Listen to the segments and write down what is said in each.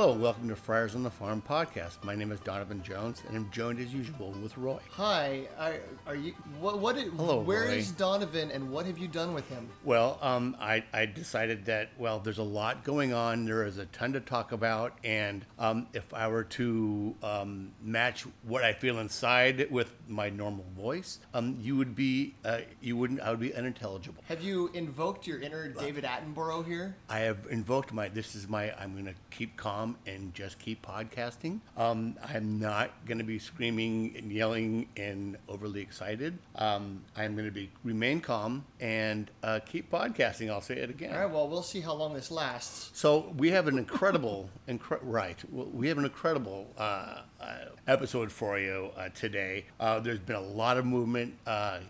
Hello, welcome to Friars on the Farm podcast. My name is Donovan Jones, and I'm joined as usual with Roy. Hi, are you? What? Hello, where Roy. Is Donovan, and what have you done with him? Well, I decided that there's a lot going on. There is a ton to talk about, and if I were to match what I feel inside with my normal voice, I would be unintelligible. Have you invoked your inner David Attenborough here? I have invoked my. This is my. I'm going to keep calm and just keep podcasting. I'm not going to be screaming and yelling and overly excited. I'm going to remain calm and keep podcasting. I'll say it again. All right. Well, we'll see how long this lasts. So we have an incredible, episode for you today. There's been a lot of movement.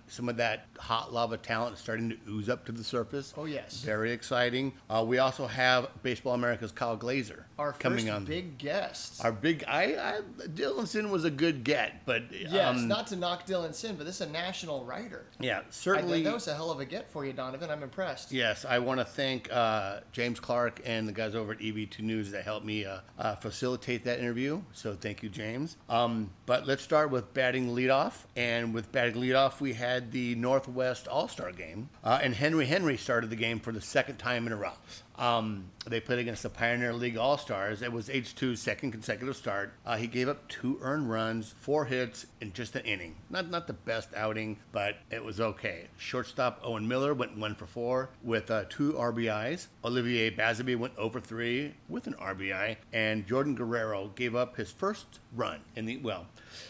Some of that hot lava talent is starting to ooze up to the surface. Oh yes. Very exciting. We also have Baseball America's Kyle Glaser. Our first big guest. Dylan Sin was a good get, but... Yes, not to knock Dylan Sin, but this is a national writer. Yeah, certainly. That was a hell of a get for you, Donovan. I'm impressed. Yes, I want to thank James Clark and the guys over at EV2 News that helped me facilitate that interview. So thank you, James. But let's start with batting leadoff. And with batting leadoff, we had the Northwest All-Star Game. And Henry started the game for the second time in a row. They played against the Pioneer League All-Stars. It was H2's second consecutive start. He gave up 2 earned runs, 4 hits, and just an inning. Not the best outing, but it was okay. Shortstop Owen Miller went 1-for-4 with 2 RBIs. Olivier Basabe went 0-for-3 with an RBI. And Jordan Guerrero gave up his first run in the...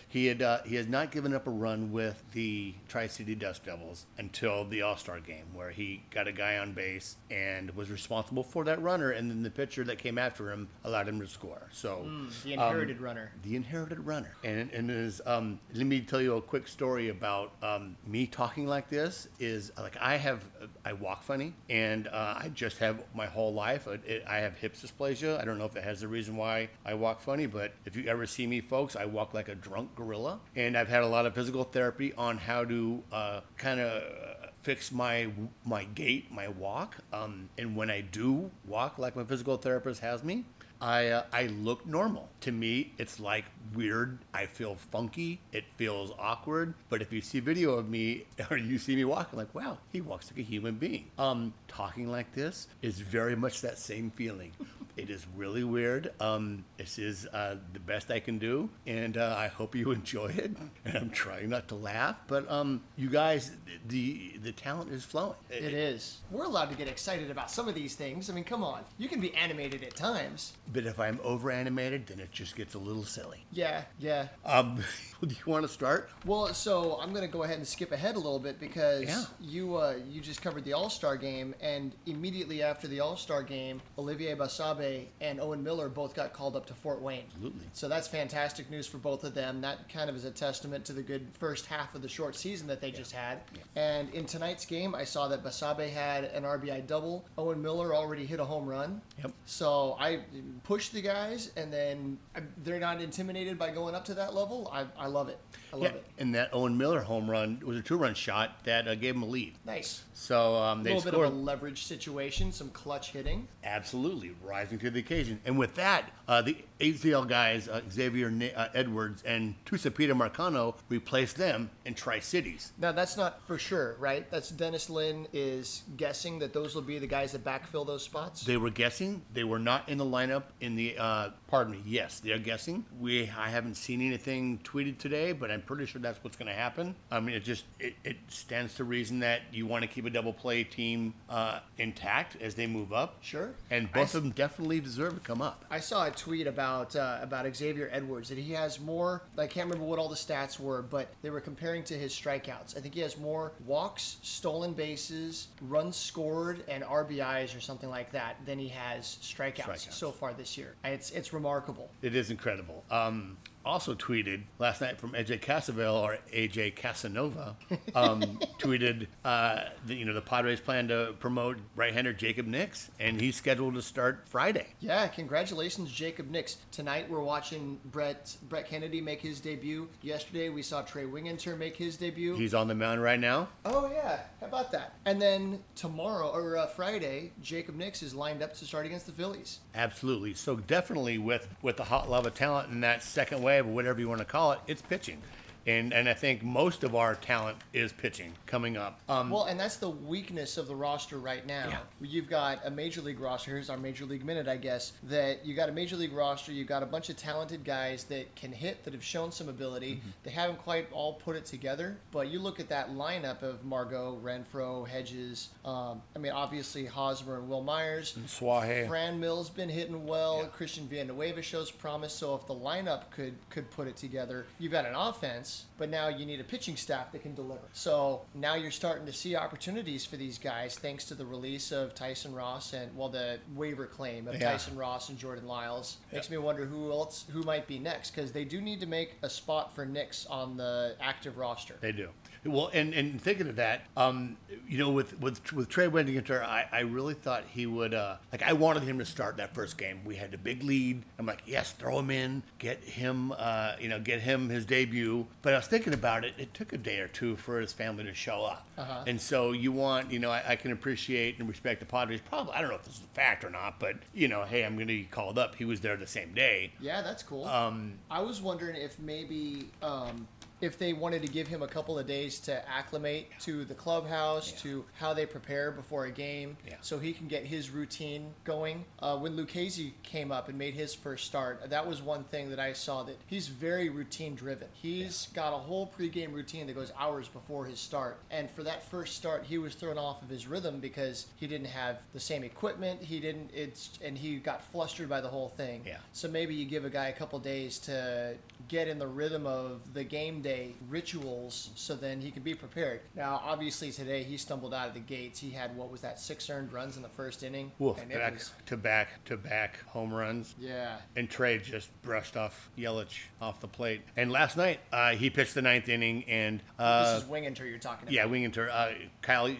He has not given up a run with the Tri-City Dust Devils until the All-Star game, where he got a guy on base and was responsible for that runner, and then the pitcher that came after him allowed him to score. So the inherited runner. The inherited runner. And is let me tell you a quick story about me talking like this. Is like I walk funny, and I just have my whole life. I have hip dysplasia. I don't know if it has a reason why I walk funny, but if you ever see me, folks, I walk like a drunk gorilla, and I've had a lot of physical therapy on how to fix my gait, my walk, and when I do walk like my physical therapist has me, I look normal. To me, it's like weird. I feel funky. It feels awkward. But if you see video of me or you see me walking, like, wow, he walks like a human being. Talking like this is very much that same feeling. It is really weird. This is the best I can do, and I hope you enjoy it. And I'm trying not to laugh, but you guys, the talent is flowing. It is. We're allowed to get excited about some of these things. I mean, come on. You can be animated at times. But if I'm over-animated, then it just gets a little silly. Yeah. Do you want to start? Well, so I'm going to go ahead and skip ahead a little bit because you just covered the All-Star Game, and immediately after the All-Star Game, Olivier Basabe and Owen Miller both got called up to Fort Wayne. Absolutely. So that's fantastic news for both of them. That kind of is a testament to the good first half of the short season that they just had. Yeah. And in tonight's game, I saw that Basabe had an RBI double. Owen Miller already hit a home run. Yep. So I... push the guys, and then they're not intimidated by going up to that level. I love it. I love it. And that Owen Miller home run was a 2-run shot that gave him a lead. Nice. So they scored. A little bit of a leverage situation, some clutch hitting. Absolutely, rising to the occasion. And with that, the HCL guys, Xavier Edwards and Tusapita Marcano, replaced them in Tri-Cities. Now, that's not for sure, right? That's Dennis Lynn is guessing that those will be the guys that backfill those spots? They were guessing. They were not in the lineup in the, yes, they're guessing. I haven't seen anything tweeted today, but I'm pretty sure that's what's going to happen. I mean, it stands to reason that you want to keep a double play team intact as they move up. Sure. And both of them definitely deserve to come up. I saw a tweet about Xavier Edwards, that he has more, I can't remember what all the stats were, but they were comparing to his strikeouts. I think he has more walks, stolen bases, runs scored, and RBIs or something like that than he has strikeouts so far this year. It's remarkable. It is incredible. also tweeted last night from AJ Casaville, or AJ Casanova, tweeted, the Padres plan to promote right-hander Jacob Nix, and he's scheduled to start Friday. Yeah, congratulations, Jacob Nix. Tonight we're watching Brett Kennedy make his debut. Yesterday we saw Trey Wingenter make his debut. He's on the mound right now. Oh, yeah. How about that? And then tomorrow, or Friday, Jacob Nix is lined up to start against the Phillies. Absolutely. So definitely with the hot lava talent in that second wave, or whatever you want to call it, it's pitching. And I think most of our talent is pitching coming up. And that's the weakness of the roster right now. Yeah. You've got a Major League roster. Here's our Major League minute, I guess. That you got a Major League roster. You've got a bunch of talented guys that can hit, that have shown some ability. Mm-hmm. They haven't quite all put it together. But you look at that lineup of Margot, Renfroe, Hedges. Obviously Hosmer and Will Myers. And Suárez. Fran Mill's been hitting well. Yeah. Christian Villanueva shows promise. So if the lineup could put it together, you've got an offense. But now you need a pitching staff that can deliver. So now you're starting to see opportunities for these guys thanks to the release of Tyson Ross and, the waiver claim of Tyson Ross and Jordan Lyles. Yeah. Makes me wonder who might be next, because they do need to make a spot for Nix on the active roster. They do. Well, and thinking of that, with Trey Wingenter, I really thought he would, I wanted him to start that first game. We had the big lead. I'm like, yes, throw him in, get him his debut. But I was thinking about it. It took a day or two for his family to show up. Uh-huh. And so you want, I can appreciate and respect the Padres. Probably, I don't know if this is a fact or not, but, hey, I'm going to be called up. He was there the same day. Yeah, that's cool. I was wondering if maybe... if they wanted to give him a couple of days to acclimate to the clubhouse, to how they prepare before a game, so he can get his routine going. When Lucchesi came up and made his first start, that was one thing that I saw, that he's very routine-driven. He's got a whole pregame routine that goes hours before his start. And for that first start, he was thrown off of his rhythm because he didn't have the same equipment. He got flustered by the whole thing. Yeah. So maybe you give a guy a couple days to get in the rhythm of the game day rituals, so then he could be prepared. Now, obviously, today he stumbled out of the gates. He had 6 earned runs in the first inning. Woof, and back-to-back home runs. Yeah. And Trey just brushed off Yelich off the plate. And last night he pitched the ninth inning, and this is Wingenter you're talking about. Yeah, Wingenter. Kyle.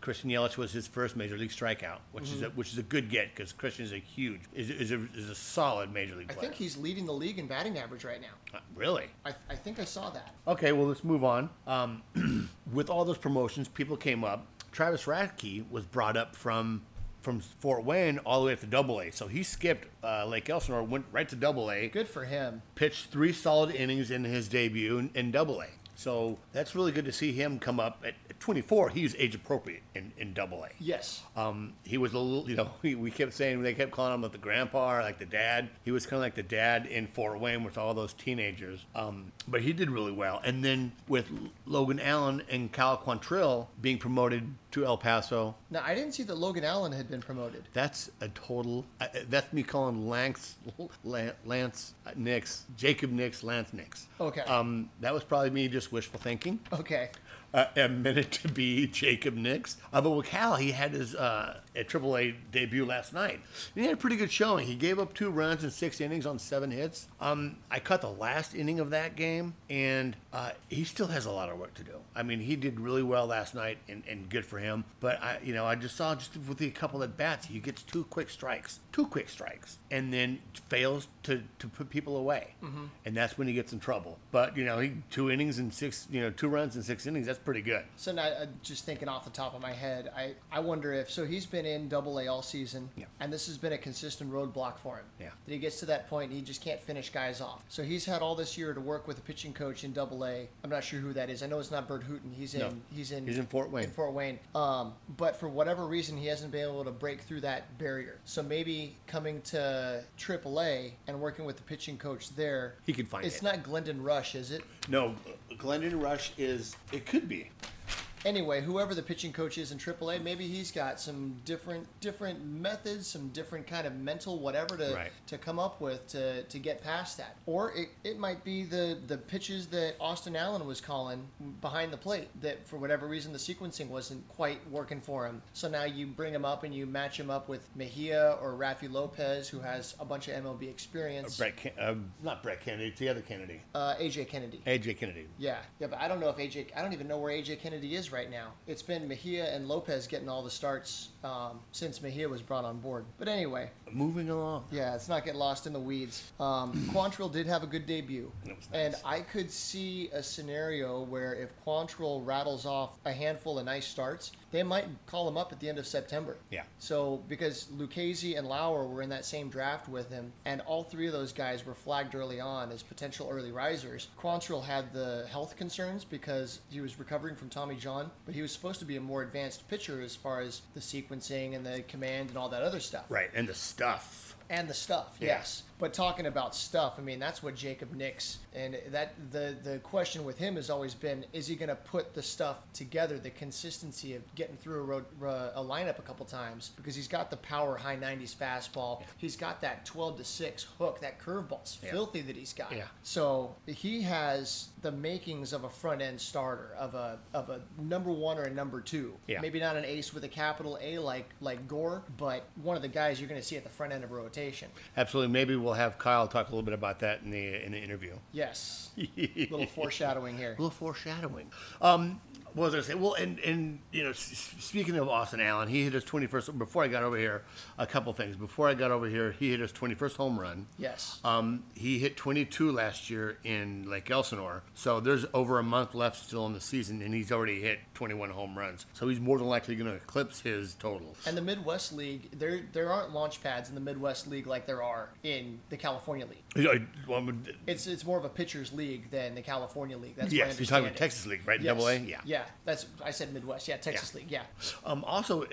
Christian Yelich was his first Major League strikeout, which mm-hmm. is a good get, because Christian is a huge is a solid Major League player. I think he's leading the league in batting average right now. Really? I think I saw that. Okay, well, let's move on. With all those promotions, people came up. Travis Radke was brought up from Fort Wayne all the way up to Double-A. So he skipped Lake Elsinore, went right to Double-A. Good for him. Pitched 3 solid innings in his debut in Double-A. So that's really good to see him come up. At 24, he was age-appropriate in Double-A. Yes. He was a little, we kept saying, they kept calling him like the grandpa or like the dad. He was kind of like the dad in Fort Wayne with all those teenagers. But he did really well. And then with Logan Allen and Cal Quantrill being promoted to El Paso. Now, I didn't see that Logan Allen had been promoted. That's a total, that's me calling Jacob Nix. Okay. That was probably me just wishful thinking. Okay. I meant it to be Jacob Nix. But with Cal, he had his AAA debut last night. And he had a pretty good showing. He gave up 2 runs in 6 innings on 7 hits. I caught the last inning of that game, and he still has a lot of work to do. I mean, he did really well last night, and good for him. But I just saw with a couple at bats, he gets 2 quick strikes, and then fails to put people away, mm-hmm. and that's when he gets in trouble. But 2 runs and 6 innings. That's pretty good. So now, just thinking off the top of my head, I wonder if, so he's been in Double-A all season, and this has been a consistent roadblock for him. Yeah. That he gets to that point and he just can't finish guys off. So he's had all this year to work with a pitching coach in Double-A. I'm not sure who that is. I know it's not Bert Hooten. He's in Fort Wayne. But for whatever reason, he hasn't been able to break through that barrier. So maybe coming to AAA and working with the pitching coach there, he can find it. It's not Glendon Rush, is it? No, Glendon Rush is. It could be. Anyway, whoever the pitching coach is in AAA, maybe he's got some different methods, some different kind of mental whatever to come up with to get past that. Or it might be the pitches that Austin Allen was calling behind the plate that for whatever reason the sequencing wasn't quite working for him. So now you bring him up and you match him up with Mejia or Raffy Lopez, who has a bunch of MLB experience. Not Brett Kennedy, it's the other Kennedy. AJ Kennedy. AJ Kennedy. Yeah, but I don't know if I don't even know where AJ Kennedy is right now. It's been Mejia and Lopez getting all the starts since Mejia was brought on board. But anyway. Moving along. Yeah, let's not get lost in the weeds. Quantrill did have a good debut. That was nice. And I could see a scenario where if Quantrill rattles off a handful of nice starts, they might call him up at the end of September. Yeah. So, because Lucchesi and Lauer were in that same draft with him, and all three of those guys were flagged early on as potential early risers. Quantrill had the health concerns because he was recovering from Tommy John, but he was supposed to be a more advanced pitcher as far as the sequencing and the command and all that other stuff. Right, and the stuff. And the stuff, yes. Yeah. But talking about stuff, I mean, that's what Jacob Nix, and that the question with him has always been, is he going to put the stuff together, the consistency of getting through a lineup a couple times? Because he's got the power, high 90s fastball. Yeah. He's got that 12-6 hook, that curveball's filthy that he's got. Yeah. So he has the makings of a front-end starter, of a number one or a number two. Yeah. Maybe not an ace with a capital A like Gore, but one of the guys you're going to see at the front end of rotation. Absolutely. Maybe we'll have Kyle talk a little bit about that in the interview. Yes. A little foreshadowing here. A little foreshadowing. What was I going to say? Well, and you know, speaking of Austin Allen, he hit his 21st. Before I got over here, a couple things. Before I got over here, he hit his 21st home run. Yes. He hit 22 last year in Lake Elsinore. So there's over a month left still in the season, and he's already hit 21 home runs. So he's more than likely going to eclipse his total. And the Midwest League, there aren't launch pads in the Midwest League like there are in the California League. It's more of a pitcher's league than the California League. That's yes, you're talking about Texas League, right? Yes. Double A? Yeah. Yeah. That's I said Midwest. Yeah, Texas League. Yeah. Also,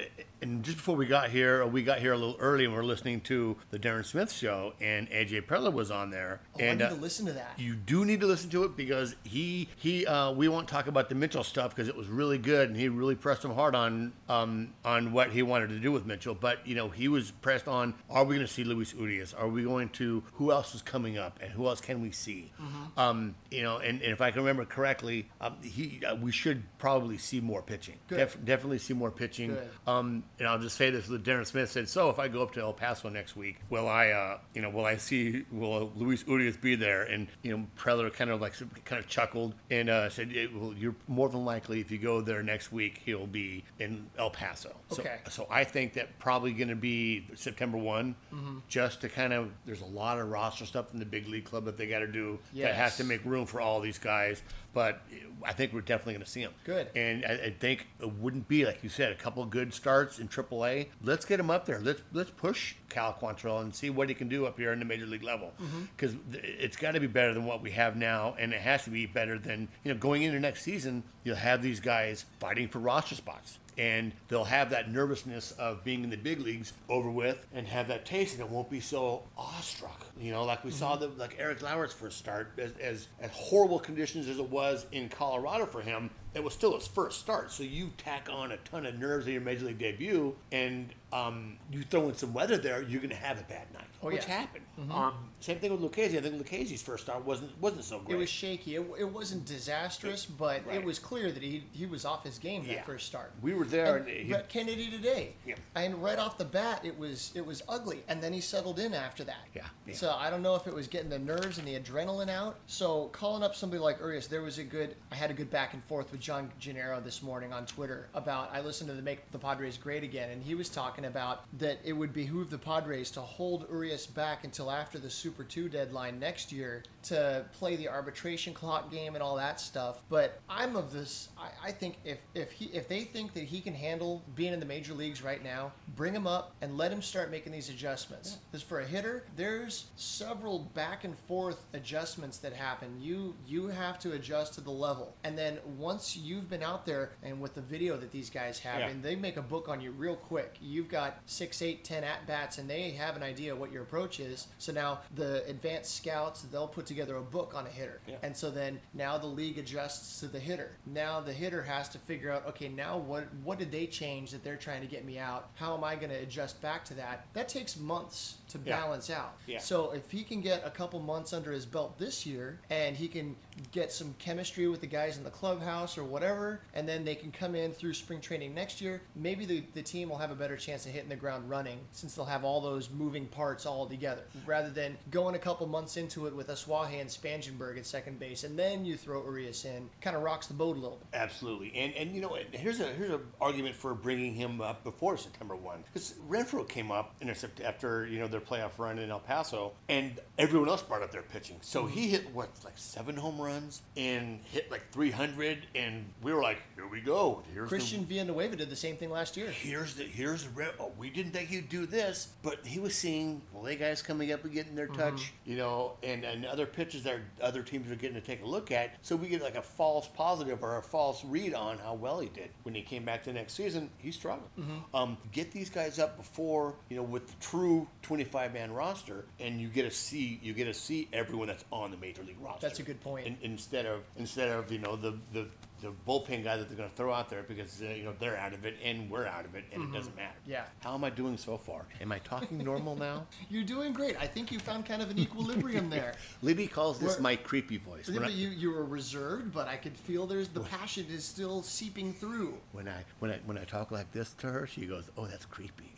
and just before we got here a little early, and we're listening to the Darren Smith show, and AJ Preller was on there. Oh, and I need to listen to that. You do need to listen to it because we won't talk about the Mitchell stuff because it was really good, and he really pressed him hard on what he wanted to do with Mitchell. But you know, he was pressed on: are we going to see Luis Urias? Are we going to? Who else is coming up, and who else can we see? Mm-hmm. You know, and if I can remember correctly, we should probably see more pitching. Definitely see more pitching. And I'll just say this: Darren Smith said, "So if I go up to El Paso next week, will Luis Urias be there?" And you know, Preller kind of chuckled and said, "Well, you're more than likely if you go there next week, he'll be in El Paso." Okay. So I think that probably going to be September 1, mm-hmm. just to kind of. There's a lot of roster stuff in the big league club that they got to do. Yes. That has to make room for all these guys. But I think we're definitely going to see him. Good. And I think it wouldn't be, like you said, a couple of good starts in AAA. Let's get him up there. Let's push Cal Quantrill and see what he can do up here in the major league level. Because mm-hmm. It's got to be better than what we have now, and it has to be better than, you know, going into next season, you'll have these guys fighting for roster spots. And they'll have that nervousness of being in the big leagues over with, and have that taste, and it won't be so awestruck. You know, like we mm-hmm. saw like Eric Lauer's first start, as horrible conditions as it was in Colorado for him. It was still his first start, so you tack on a ton of nerves in your major league debut, and you throw in some weather there, you're going to have a bad night, which happened. Mm-hmm. Same thing with Lucchesi. I think Lucchesi's first start wasn't so great. It was shaky. It wasn't disastrous, but it was clear that he was off his game that first start. We were there. And Brett Kennedy today, and right off the bat, it was ugly, and then he settled in after that. Yeah. So I don't know if it was getting the nerves and the adrenaline out. So calling up somebody like Urias, I had a good back and forth with John Gennaro this morning on Twitter about, I listened to the Make the Padres Great Again, and he was talking about that it would behoove the Padres to hold Urias back until after the Super 2 deadline next year to play the arbitration clock game and all that stuff. But I'm of this, I think if they think that he can handle being in the major leagues right now, bring him up and let him start making these adjustments. Because for a hitter, there's several back and forth adjustments that happen. You have to adjust to the level. And then once you've been out there, and with the video that these guys have, and they make a book on you real quick. You've got 6, 8, 10 at-bats, and they have an idea what your approach is. So now the advanced scouts, they'll put together a book on a hitter. Yeah. And so then now the league adjusts to the hitter. Now the hitter has to figure out, okay, now what did they change that they're trying to get me out? How am I going to adjust back to that? That takes months to balance out. Yeah. So if he can get a couple months under his belt this year, and he can get some chemistry with the guys in the clubhouse or whatever, and then they can come in through spring training next year, maybe the team will have a better chance of hitting the ground running, since they'll have all those moving parts all together, rather than going a couple months into it with Azuaje and Spangenberg at second base, and then you throw Urias in. Kind of rocks the boat a little bit. Absolutely. And you know, here's an argument for bringing him up before September 1. Because Renfroe came up after, you know, their playoff run in El Paso, and everyone else brought up their pitching. So he hit, like 7 home runs and hit like 300, and we were like, here we go. Christian Villanueva did the same thing last year. We didn't think he'd do this, but he was seeing LA guys coming up and getting their touch, you know, and other pitches that other teams are getting to take a look at. So we get like a false positive or a false read on how well he did. When he came back the next season, he struggled. Get these guys up before, you know, with the true 25-man roster, and you get to see everyone that's on the major league roster. That's a good point. Instead of you know, the bullpen guy that they're going to throw out there because, you know, they're out of it and we're out of it, and it doesn't matter. Yeah. How am I doing so far? Am I talking normal now? You're doing great. I think you found kind of an equilibrium there. Libby calls this my creepy voice. You were reserved, but I could feel the passion is still seeping through. When I talk like this to her, she goes, "Oh, that's creepy."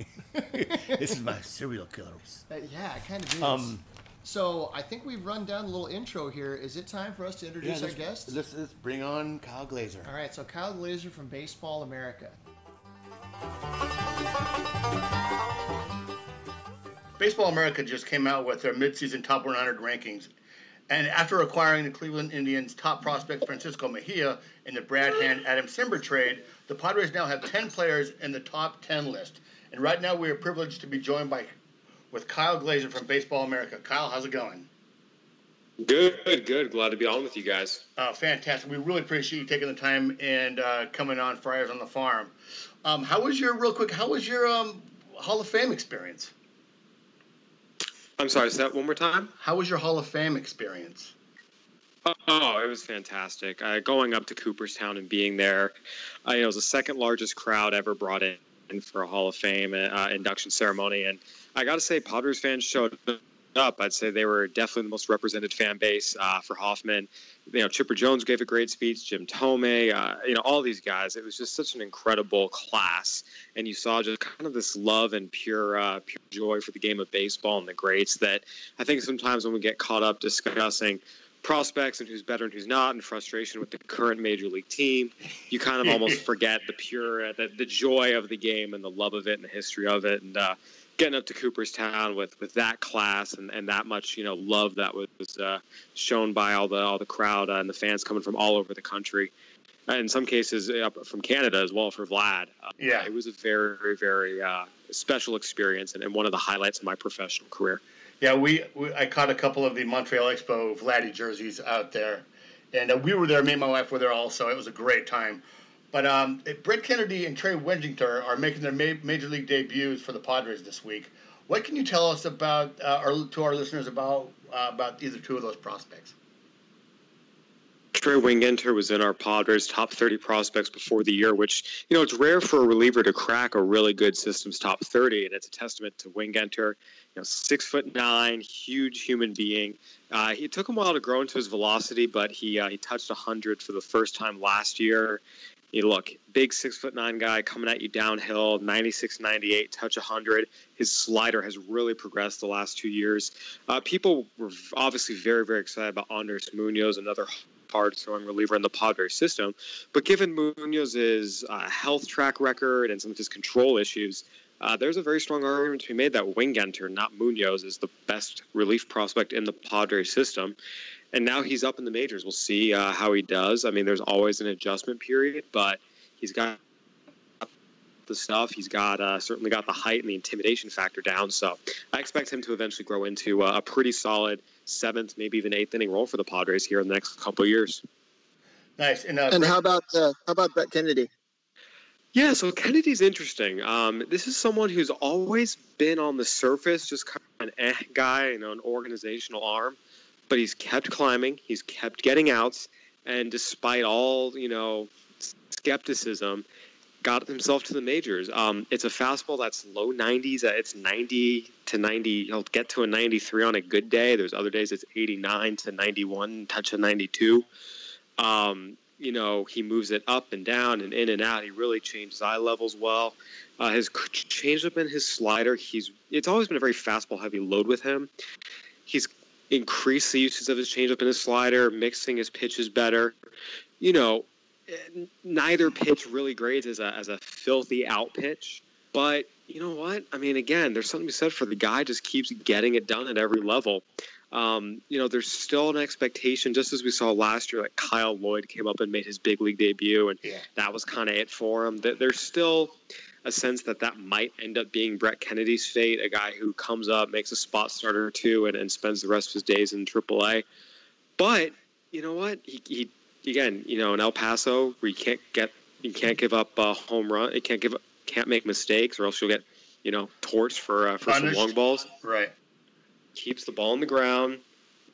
This is my serial killer. Yeah, it kind of is. So I think we've run down a little intro here. Is it time for us to introduce our guests? Let's bring on Kyle Glaser. All right, so Kyle Glaser from Baseball America. Baseball America just came out with their midseason top 100 rankings. And after acquiring the Cleveland Indians' top prospect Francisco Mejia in the Brad Hand-Adam Simber trade, the Padres now have 10 players in the top 10 list. And right now we are privileged to be joined with Kyle Glaser from Baseball America. Kyle, how's it going? Good. Glad to be on with you guys. Fantastic. We really appreciate you taking the time and coming on Friars on the Farm. How was your Hall of Fame experience? I'm sorry, say that one more time? How was your Hall of Fame experience? Oh, it was fantastic. Going up to Cooperstown and being there, it was the second largest crowd ever brought in for a Hall of Fame induction ceremony, and I got to say, Padres fans showed up. I'd say they were definitely the most represented fan base for Hoffman. You know, Chipper Jones gave a great speech, Jim Thome, all these guys. It was just such an incredible class. And you saw just kind of this love and pure joy for the game of baseball and the greats that I think sometimes when we get caught up discussing prospects and who's better and who's not, and frustration with the current major league team, you kind of almost forget the pure, the joy of the game and the love of it and the history of it. And, getting up to Cooperstown with that class and that much, you know, love that was shown by all the crowd and the fans coming from all over the country, and in some cases from Canada as well for Vlad. It was a very, very special experience and one of the highlights of my professional career. Yeah, I caught a couple of the Montreal Expo Vladdy jerseys out there, and we were there. Me and my wife were there also. It was a great time. But Brett Kennedy and Trey Wingenter are making their major league debuts for the Padres this week. What can you tell us about, or to our listeners about either two of those prospects? Trey Wingenter was in our Padres top 30 prospects before the year, which, you know, it's rare for a reliever to crack a really good system's top 30, and it's a testament to Wingenter. You know, 6'9", huge human being. It took him a while to grow into his velocity, but he touched 100 for the first time last year. You look, big 6'9" guy coming at you downhill, 96, 98, touch 100. His slider has really progressed the last 2 years. People were obviously very, very excited about Andres Munoz, another hard-throwing reliever in the Padres system. But given Munoz's health track record and some of his control issues, there's a very strong argument to be made that Wingenter, not Munoz, is the best relief prospect in the Padres system. And now he's up in the majors. We'll see how he does. I mean, there's always an adjustment period, but he's got the stuff. He's got certainly got the height and the intimidation factor down. So I expect him to eventually grow into a pretty solid 7th, maybe even 8th inning role for the Padres here in the next couple of years. Nice. And how about Brett Kennedy? Yeah, so Kennedy's interesting. This is someone who's always been on the surface, just kind of an guy, you know, an organizational arm. But he's kept climbing. He's kept getting outs. And despite all, you know, skepticism, got himself to the majors. It's a fastball that's low 90s. It's 90 to 90. He'll get to a 93 on a good day. There's other days it's 89 to 91, touch of 92. You know, he moves it up and down and in and out. He really changes eye levels well. His changeup and his slider, it's always been a very fastball-heavy load with him. He's increased the uses of his changeup and his slider, mixing his pitches better. You know, neither pitch really grades as a filthy out pitch. But you know what? I mean, again, there's something to be said for the guy just keeps getting it done at every level. You know, there's still an expectation, just as we saw last year, that Kyle Lloyd came up and made his big league debut, and that was kind of it for him. There's still a sense that might end up being Brett Kennedy's fate, a guy who comes up, makes a spot starter or two, and spends the rest of his days in AAA. But you know what? He again, you know, in El Paso, where you can't give up a home run, can't make mistakes, or else you'll get, you know, torched for some long balls. Right. Keeps the ball on the ground,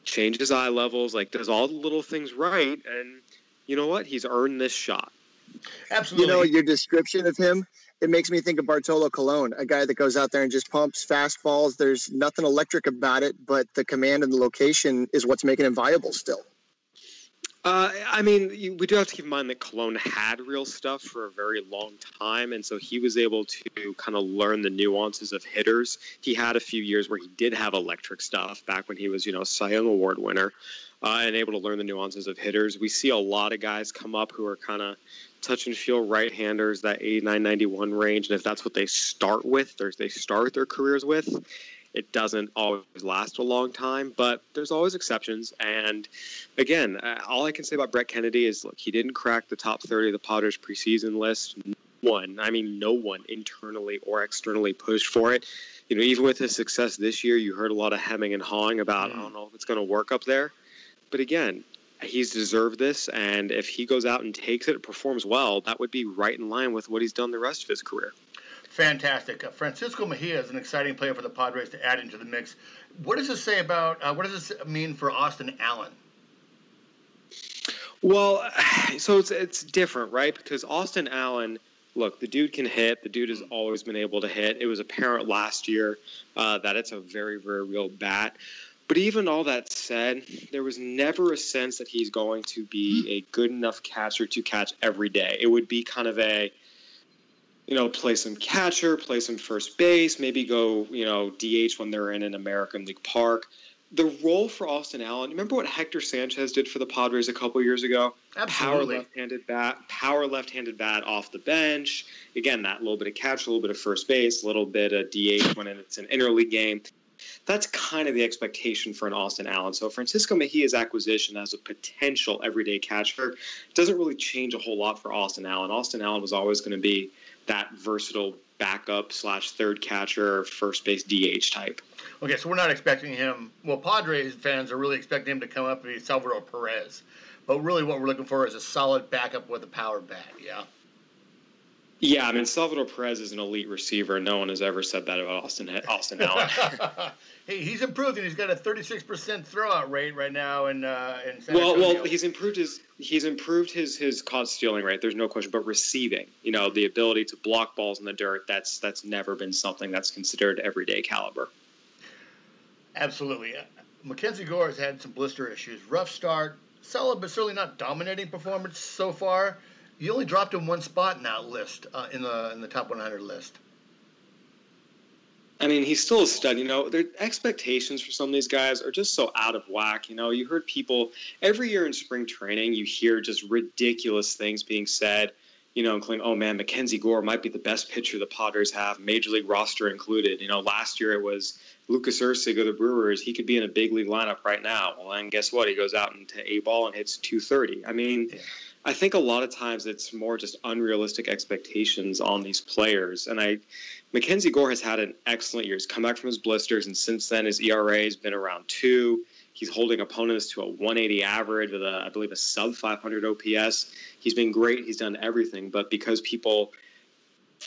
changes eye levels, like does all the little things right, and you know what? He's earned this shot. Absolutely. You know, your description of him, it makes me think of Bartolo Colon, a guy that goes out there and just pumps fastballs. There's nothing electric about it, but the command and the location is what's making him viable still. I mean, we do have to keep in mind that Colon had real stuff for a very long time, and so he was able to kind of learn the nuances of hitters. He had a few years where he did have electric stuff back when he was, you know, a Cy Young Award winner, and able to learn the nuances of hitters. We see a lot of guys come up who are kind of touch-and-feel right-handers, that 89, 91 range, and if that's what they start with, they start their careers with, it doesn't always last a long time, but there's always exceptions. And again, all I can say about Brett Kennedy is, look, he didn't crack the top 30 of the Potters preseason list. No one internally or externally pushed for it. You know, even with his success this year, you heard a lot of hemming and hawing about, I don't know if it's going to work up there. But again, he's deserved this, and if he goes out and takes it, performs well, that would be right in line with what he's done the rest of his career. Fantastic. Francisco Mejia is an exciting player for the Padres to add into the mix. What does this say about, what does this mean for Austin Allen? Well, so it's different, right? Because Austin Allen, look, the dude can hit. The dude has always been able to hit. It was apparent last year that it's a very, very real bat. But even all that said, there was never a sense that he's going to be a good enough catcher to catch every day. It would be kind of a, you know, play some catcher, play some first base, maybe go, you know, DH when they're in an American League park. The role for Austin Allen, remember what Hector Sanchez did for the Padres a couple years ago? Absolutely. Power left-handed bat off the bench. Again, that little bit of catch, a little bit of first base, a little bit of DH when it's an interleague game. That's kind of the expectation for an Austin Allen. So Francisco Mejia's acquisition as a potential everyday catcher doesn't really change a whole lot for Austin Allen. Austin Allen was always going to be that versatile backup / third catcher, first base DH type. Okay, so we're not expecting him. Well, Padres fans are really expecting him to come up and be Salvador Perez. But really what we're looking for is a solid backup with a power bat, yeah? Yeah, I mean, Salvador Perez is an elite receiver. No one has ever said that about Austin Allen. Hey, he's improved, and he's got a 36% throwout rate right now in San Antonio. Well, he's improved his caught stealing rate. There's no question, but receiving, you know, the ability to block balls in the dirt, that's never been something that's considered everyday caliber. Absolutely. Mackenzie Gore has had some blister issues. Rough start, solid but certainly not dominating performance so far. You only dropped him one spot in that list, in the top 100 list. I mean, he's still a stud. You know, their expectations for some of these guys are just so out of whack. You know, you heard people every year in spring training, you hear just ridiculous things being said, you know, including, oh, man, Mackenzie Gore might be the best pitcher the Padres have, major league roster included. You know, last year it was Lucas Ursig of the Brewers. He could be in a big league lineup right now. Well, and guess what? He goes out into A ball and hits 230. I mean, yeah. I think a lot of times it's more just unrealistic expectations on these players. And Mackenzie Gore has had an excellent year. He's come back from his blisters, and since then his ERA has been around 2. He's holding opponents to a 180 average with, I believe, a sub-500 OPS. He's been great. He's done everything. But because people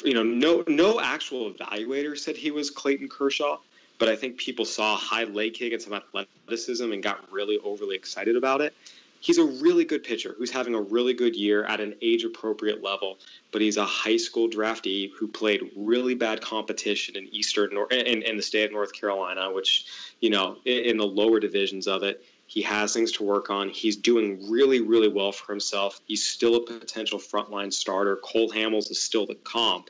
you know, no actual evaluator said he was Clayton Kershaw, but I think people saw high leg kick and some athleticism and got really overly excited about it. He's a really good pitcher who's having a really good year at an age-appropriate level, but he's a high school draftee who played really bad competition in the state of North Carolina, which, you know, in the lower divisions of it, he has things to work on. He's doing really, really well for himself. He's still a potential frontline starter. Cole Hamels is still the comp.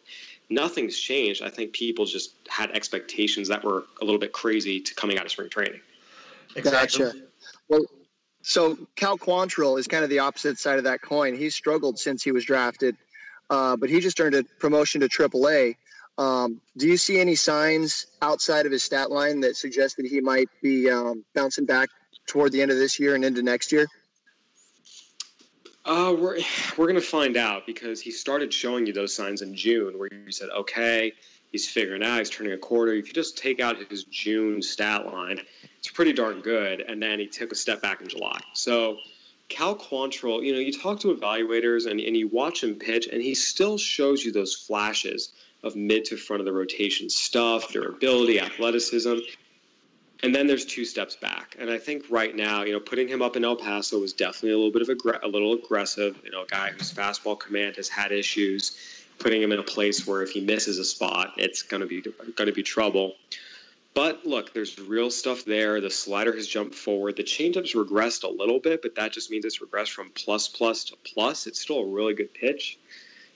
Nothing's changed. I think people just had expectations that were a little bit crazy to coming out of spring training. Exactly. Gotcha. Well, so Cal Quantrill is kind of the opposite side of that coin. He's struggled since he was drafted, but he just earned a promotion to AAA. Do you see any signs outside of his stat line that suggest that he might be bouncing back toward the end of this year and into next year? We're going to find out, because he started showing you those signs in June where you said, okay, he's figuring out, he's turning a corner. If you just take out his June stat line, it's pretty darn good. And then he took a step back in July. So Cal Quantrill, you know, you talk to evaluators and you watch him pitch, and he still shows you those flashes of mid to front of the rotation stuff, durability, athleticism. And then there's two steps back. And I think right now, you know, putting him up in El Paso was definitely a little bit of a little aggressive, you know, a guy whose fastball command has had issues, putting him in a place where if he misses a spot, it's going to be trouble. But look, there's real stuff there. The slider has jumped forward. The changeup's regressed a little bit, but that just means it's regressed from plus to plus. It's still a really good pitch.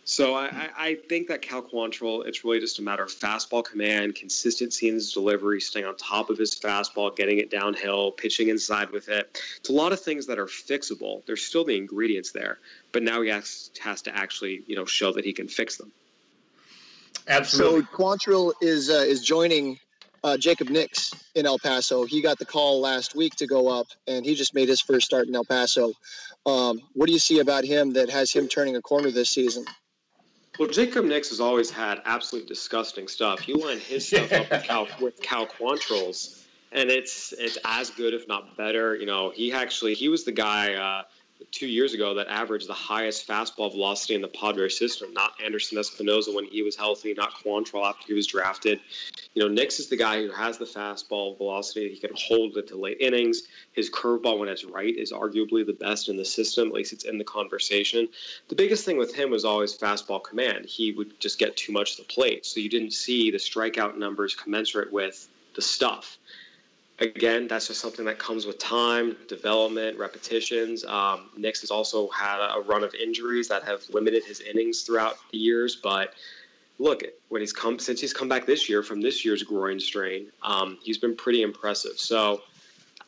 So I think that Cal Quantrill, it's really just a matter of fastball command, consistency in his delivery, staying on top of his fastball, getting it downhill, pitching inside with it. It's a lot of things that are fixable. There's still the ingredients there, but now he has to actually, you know, show that he can fix them. Absolutely. So Quantrill is joining Jacob Nix in El Paso. He got the call last week to go up, and he just made his first start in El Paso. What do you see about him that has him turning a corner this season? Well, Jacob Nix has always had absolutely disgusting stuff. You line his stuff up with Cal Quantrill's, and it's as good, if not better. You know, he was the guy 2 years ago that averaged the highest fastball velocity in the Padres system. Not Anderson Espinosa when he was healthy, not Quantrill after he was drafted. You know, Nix is the guy who has the fastball velocity. He can hold it to late innings. His curveball, when it's right, is arguably the best in the system. At least it's in the conversation. The biggest thing with him was always fastball command. He would just get too much to the plate, so you didn't see the strikeout numbers commensurate with the stuff. Again, that's just something that comes with time, development, repetitions. Nix has also had a run of injuries that have limited his innings throughout the years. But look, since he's come back this year from this year's groin strain, he's been pretty impressive. So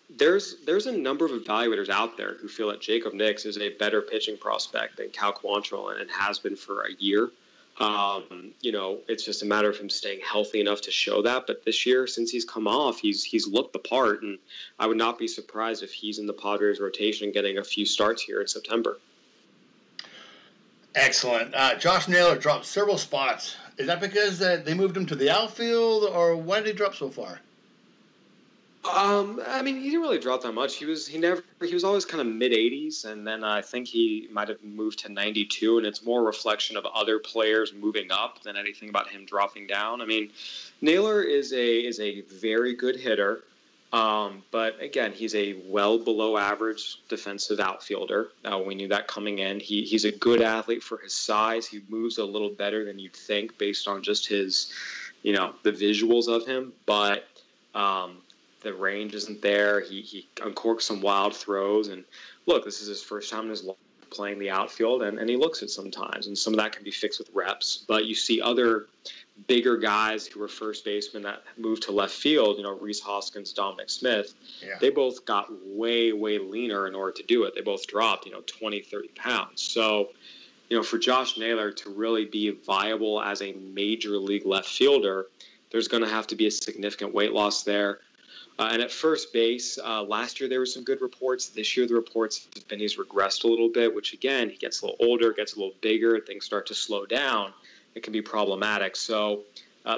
there's a number of evaluators out there who feel that Jacob Nix is a better pitching prospect than Cal Quantrill, and has been for a year. You know, it's just a matter of him staying healthy enough to show that. But this year, since he's come off, he's looked the part, and I would not be surprised if he's in the Padres rotation getting a few starts here in September. Excellent. Josh Naylor dropped several spots. Is that because they moved him to the outfield, or why did he drop so far? I mean, he didn't really drop that much. He was always kind of mid-80s, and then I think he might have moved to 92, and it's more a reflection of other players moving up than anything about him dropping down. I mean, Naylor is a very good hitter, but again, he's a well below average defensive outfielder. We knew that coming in. He's a good athlete for his size. He moves a little better than you'd think based on just his, you know, the visuals of him, but the range isn't there. He uncorks some wild throws. And look, this is his first time in his life playing the outfield, and he looks at sometimes. And some of that can be fixed with reps. But you see other bigger guys who were first basemen that moved to left field, you know, Reese Hoskins, Dominic Smith. Yeah. They both got way, way leaner in order to do it. They both dropped, you know, 20, 30 pounds. So, you know, for Josh Naylor to really be viable as a major league left fielder, there's going to have to be a significant weight loss there. And at first base, last year there were some good reports. This year the reports have been he's regressed a little bit, which again, he gets a little older, gets a little bigger, things start to slow down. It can be problematic. So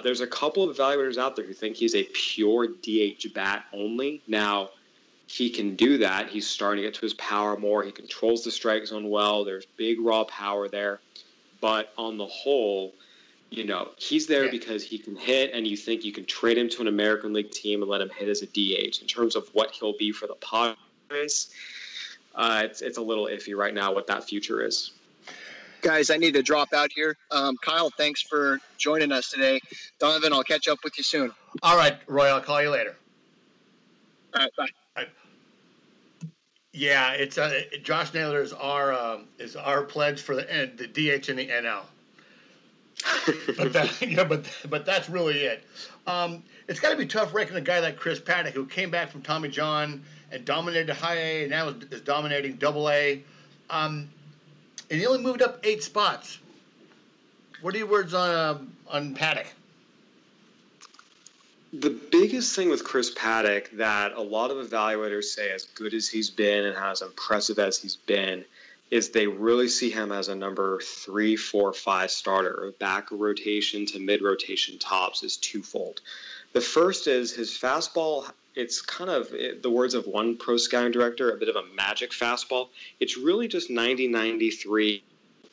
there's a couple of evaluators out there who think he's a pure DH bat only. Now, he can do that. He's starting to get to his power more. He controls the strike zone well. There's big raw power there. But on the whole, you know, he's there because he can hit, and you think you can trade him to an American League team and let him hit as a DH. In terms of what he'll be for the Padres, it's a little iffy right now what that future is. Guys, I need to drop out here. Kyle, thanks for joining us today. Donovan, I'll catch up with you soon. All right, Roy, I'll call you later. All right, bye. All right. Yeah, it's Josh Naylor is our pledge for the DH and the NL. but that's really it. It's got to be tough ranking a guy like Chris Paddock, who came back from Tommy John and dominated High A, and now is dominating Double A, and he only moved up 8 spots. What are your words on Paddock? The biggest thing with Chris Paddock that a lot of evaluators say, as good as he's been and as impressive as he's been, is they really see him as a number 3, 4, 5 starter. Back rotation to mid-rotation tops is twofold. The first is his fastball. It's kind of, the words of one pro scouting director, a bit of a magic fastball. It's really just 90, 93.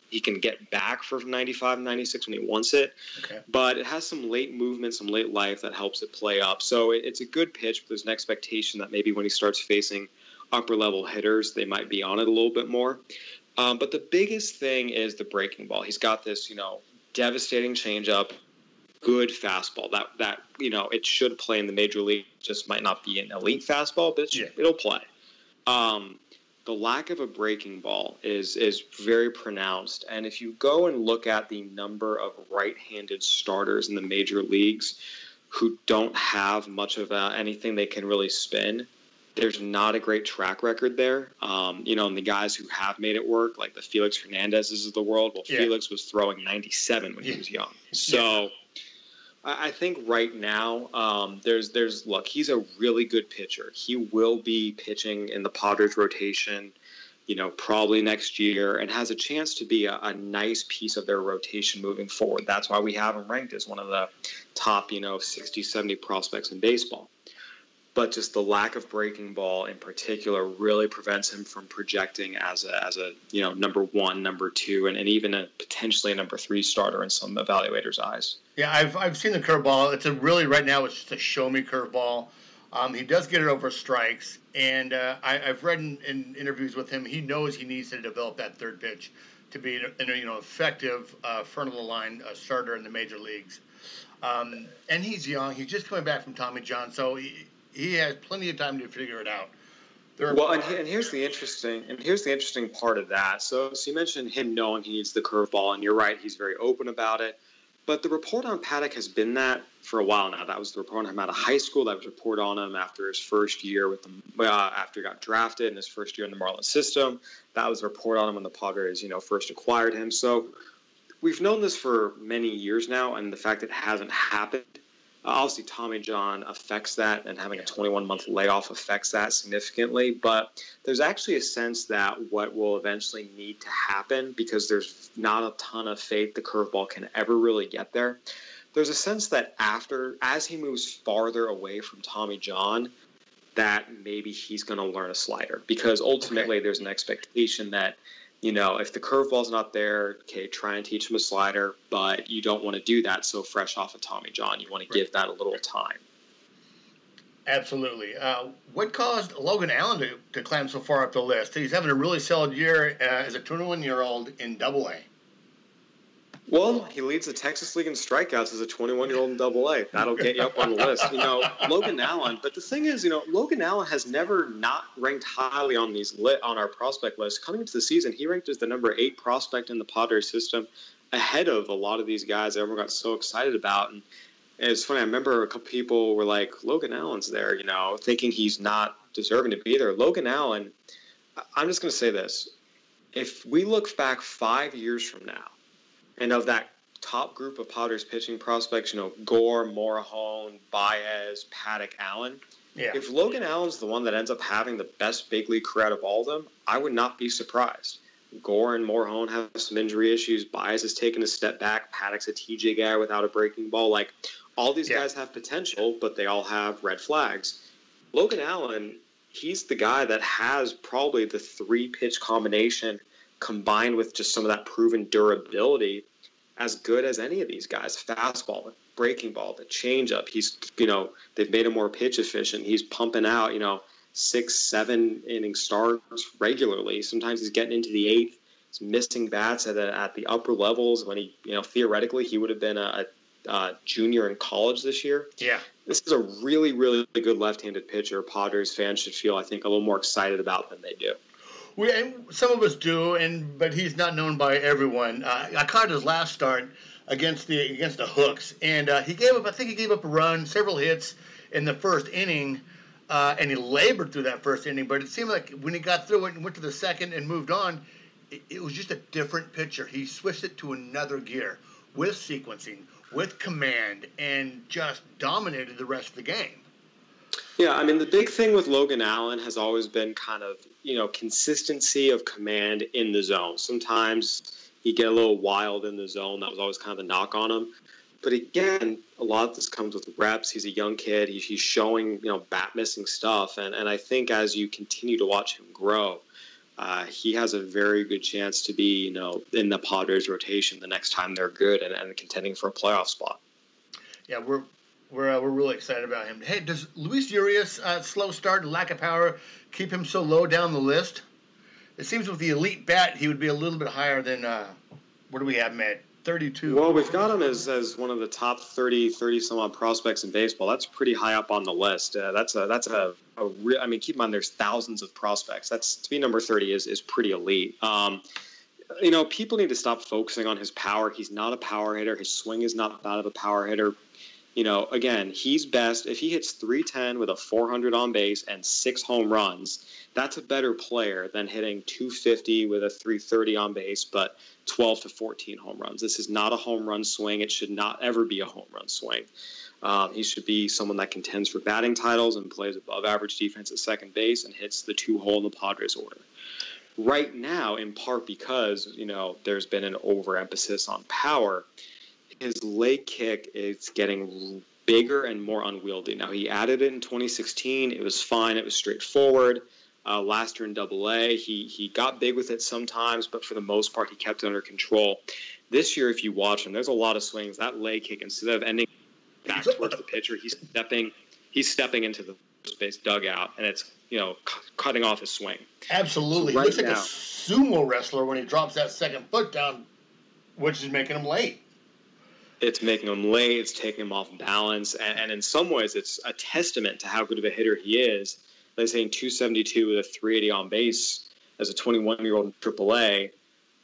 He can get back for 95, 96 when he wants it. Okay. But it has some late movement, some late life that helps it play up. So it's a good pitch, but there's an expectation that maybe when he starts facing upper-level hitters, they might be on it a little bit more. But the biggest thing is the breaking ball. He's got this, devastating changeup, good fastball. That it should play in the major league. Just might not be an elite fastball, but it'll play. The lack of a breaking ball is very pronounced. And if you go and look at the number of right-handed starters in the major leagues who don't have much of anything they can really spin, there's not a great track record there. And the guys who have made it work, like the Felix Hernandezes of the world, Felix was throwing 97 when he was young. So I think right now look, he's a really good pitcher. He will be pitching in the Padres rotation, probably next year, and has a chance to be a nice piece of their rotation moving forward. That's why we have him ranked as one of the top, 60, 70 prospects in baseball. But just the lack of breaking ball in particular really prevents him from projecting as a number 1, number 2, and even potentially a number 3 starter in some evaluators' eyes. Yeah, I've seen the curveball. It's right now it's just a show me curveball. He does get it over strikes, and I've read in interviews with him, he knows he needs to develop that third pitch to be an effective front of the line starter in the major leagues. And he's young. He's just coming back from Tommy John, so he has plenty of time to figure it out. Here's the interesting part of that. So you mentioned him knowing he needs the curveball, and you're right, he's very open about it. But the report on Paddock has been that for a while now. That was the report on him out of high school. That was a report on him after his first year with them, after he got drafted, and his first year in the Marlins system. That was a report on him when the Padres, first acquired him. So we've known this for many years now, and the fact that it hasn't happened. Obviously, Tommy John affects that, and having a 21-month layoff affects that significantly. But there's actually a sense that what will eventually need to happen, because there's not a ton of faith the curveball can ever really get there, there's a sense that as he moves farther away from Tommy John, that maybe he's going to learn a slider. Because ultimately, there's an expectation that, if the curveball's not there, try and teach him a slider, but you don't want to do that so fresh off of Tommy John. You want to give that a little time. Absolutely. What caused Logan Allen to climb so far up the list? He's having a really solid year as a 21-year-old in Double-A. Well, he leads the Texas League in strikeouts as a 21-year-old in Double-A. That'll get you up on the list. Logan Allen. But the thing is, Logan Allen has never not ranked highly on on our prospect list. Coming into the season, he ranked as the number 8 prospect in the Padres system, ahead of a lot of these guys that everyone got so excited about. And it's funny. I remember a couple people were like, "Logan Allen's there," thinking he's not deserving to be there. Logan Allen. I'm just going to say this: if we look back 5 years from now, and of that top group of Padres pitching prospects, Gore, Morejón, Baez, Paddock, Allen, if Logan Allen's the one that ends up having the best big league career out of all of them, I would not be surprised. Gore and Morejón have some injury issues. Baez has taken a step back. Paddock's a TJ guy without a breaking ball. Like, all these guys have potential, but they all have red flags. Logan Allen, he's the guy that has probably the 3-pitch combination combined with just some of that proven durability as good as any of these guys. Fastball, the breaking ball, the changeup. He's, you know, they've made him more pitch efficient. He's pumping out, you know, 6-7 inning starts regularly. Sometimes he's getting into the eighth. He's missing bats at the upper levels when he, you know, theoretically he would have been a junior in college this year. Yeah. This is a really, really good left-handed pitcher. Padres fans should feel, I think, a little more excited about than they do. And some of us do, but he's not known by everyone. I caught his last start against the Hooks, and he gave up a run, several hits in the first inning, and he labored through that first inning. But it seemed like when he got through it and went to the second and moved on, it was just a different pitcher. He switched it to another gear with sequencing, with command, and just dominated the rest of the game. Yeah, I mean, the big thing with Logan Allen has always been kind of, you know, consistency of command in the zone. Sometimes he'd get a little wild in the zone. That was always kind of a knock on him. But again, a lot of this comes with reps. He's a young kid. He's showing, you know, bat-missing stuff. And I think as you continue to watch him grow, he has a very good chance to be, you know, in the Padres rotation the next time they're good and contending for a playoff spot. Yeah, We're really excited about him. Hey, does Luis Urias' slow start and lack of power keep him so low down the list? It seems with the elite bat, he would be a little bit higher than, where do we have him at, 32? Well, we've got him as one of the top 30-some-odd prospects in baseball. That's pretty high up on the list. I mean, keep in mind, there's thousands of prospects. That's, to be number 30 is pretty elite. You know, people need to stop focusing on his power. He's not a power hitter. His swing is not that of a power hitter. You know, again, he's best if he hits .310 with a .400 on base and 6 home runs. That's a better player than hitting .250 with a .330 on base, but 12 to 14 home runs. This is not a home run swing. It should not ever be a home run swing. He should be someone that contends for batting titles and plays above average defense at second base and hits the two hole in the Padres order. Right now, in part because, you know, there's been an overemphasis on power, his leg kick is getting bigger and more unwieldy. Now, he added it in 2016. It was fine. It was straightforward. Last year in AA, he got big with it sometimes, but for the most part, he kept it under control. This year, if you watch him, there's a lot of swings. That leg kick, instead of ending back towards the pitcher, he's stepping into the first base dugout, and it's, you know, cutting off his swing. Absolutely. So right, he looks like a sumo wrestler when he drops that second foot down, which is making him late. It's making him late. It's taking him off balance. And in some ways, it's a testament to how good of a hitter he is. They're saying 272 with a 380 on base as a 21-year-old in AAA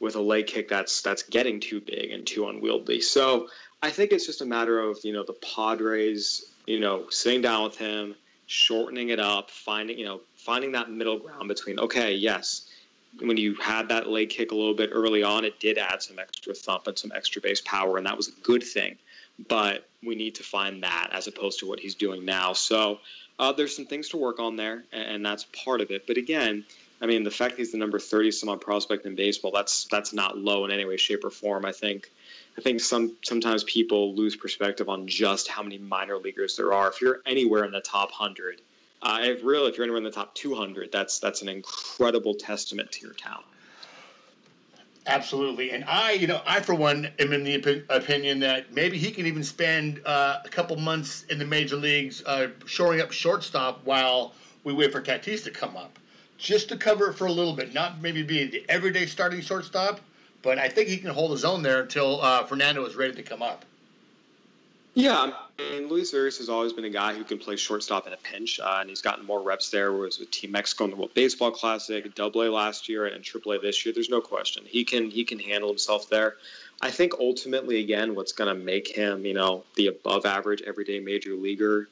with a leg kick that's getting too big and too unwieldy. So I think it's just a matter of, you know, the Padres, you know, sitting down with him, shortening it up, finding that middle ground between, okay, yes, when you had that leg kick a little bit early on, it did add some extra thump and some extra base power, and that was a good thing. But we need to find that as opposed to what he's doing now. So there's some things to work on there, and that's part of it. But again, I mean, the fact that he's the number 30-some-odd prospect in baseball, that's not low in any way, shape, or form. I think sometimes people lose perspective on just how many minor leaguers there are. If you're anywhere in the top 100, if you're anywhere in the top 200, that's an incredible testament to your talent. Absolutely. And I, for one, am in the opinion that maybe he can even spend a couple months in the major leagues shoring up shortstop while we wait for Tatis to come up, just to cover it for a little bit, not maybe be the everyday starting shortstop, but I think he can hold his own there until Fernando is ready to come up. Yeah, I mean, Luis Urias has always been a guy who can play shortstop in a pinch, and he's gotten more reps there. Was with Team Mexico in the World Baseball Classic, AA last year, and AAA this year. There's no question he can handle himself there. I think ultimately, again, what's going to make him, you know, the above average everyday major leaguer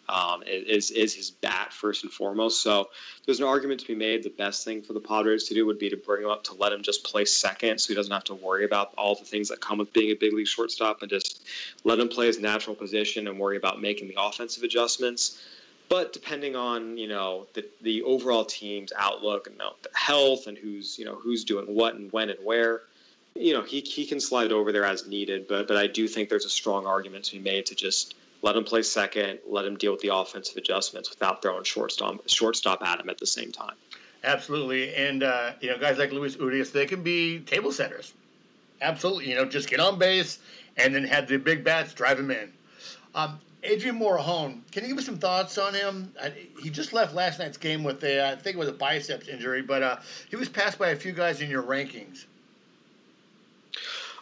is his bat first and foremost. So there's an argument to be made. The best thing for the Padres to do would be to bring him up, to let him just play second, so he doesn't have to worry about all the things that come with being a big league shortstop, and just let him play his natural position and worry about making the offensive adjustments. But depending on, you know, the overall team's outlook and the health and who's doing what and when and where, you know, he can slide over there as needed. But I do think there's a strong argument to be made to just let him play second, let him deal with the offensive adjustments without throwing shortstop at him at the same time. Absolutely. And you know, guys like Luis Urias, they can be table setters. Absolutely. You know, just get on base and then had the big bats drive him in. Adrian Morejón, can you give us some thoughts on him? He just left last night's game with a, I think it was a biceps injury, but he was passed by a few guys in your rankings.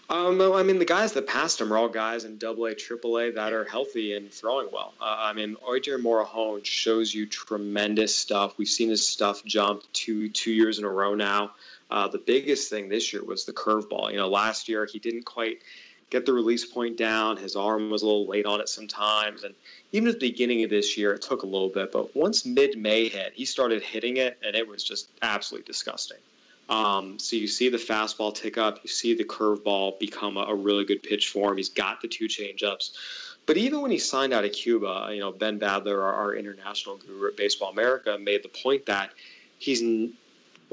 Well, I mean, the guys that passed him are all guys in AA, AAA that are healthy and throwing well. I mean, Adrian Morejón shows you tremendous stuff. We've seen his stuff jump two years in a row now. The biggest thing this year was the curveball. You know, last year he didn't quite get the release point down. His arm was a little late on it sometimes. And even at the beginning of this year, it took a little bit. But once mid-May hit, he started hitting it, and it was just absolutely disgusting. So you see the fastball tick up. You see the curveball become a really good pitch for him. He's got the two changeups. But even when he signed out of Cuba, you know, Ben Badler, our international guru at Baseball America, made the point that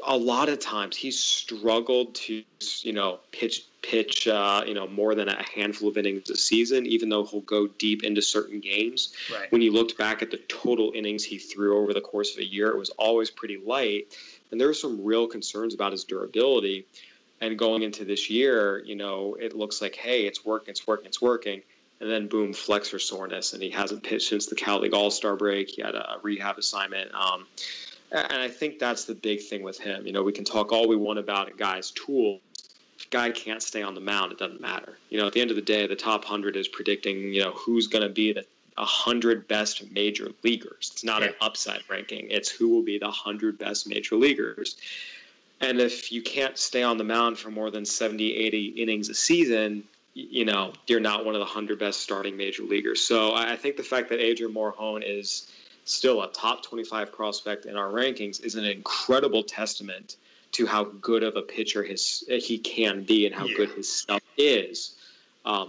a lot of times he's struggled to, you know, pitch, you know, more than a handful of innings a season, even though he'll go deep into certain games. Right. When you looked back at the total innings he threw over the course of a year, it was always pretty light. And there were some real concerns about his durability. And going into this year, you know, it looks like, hey, it's working. And then, boom, flexor soreness. And he hasn't pitched since the Cal League All-Star break. He had a rehab assignment. And I think that's the big thing with him. You know, we can talk all we want about a guy's tools. If a guy can't stay on the mound, it doesn't matter. You know, at the end of the day, the top 100 is predicting, you know, who's going to be the 100 best major leaguers. It's not an upside ranking. It's who will be the 100 best major leaguers. And if you can't stay on the mound for more than 70, 80 innings a season, you know, you're not one of the 100 best starting major leaguers. So I think the fact that Adrian Morejón is still a top 25 prospect in our rankings is an incredible testament to how good of a pitcher he can be and how good his stuff is.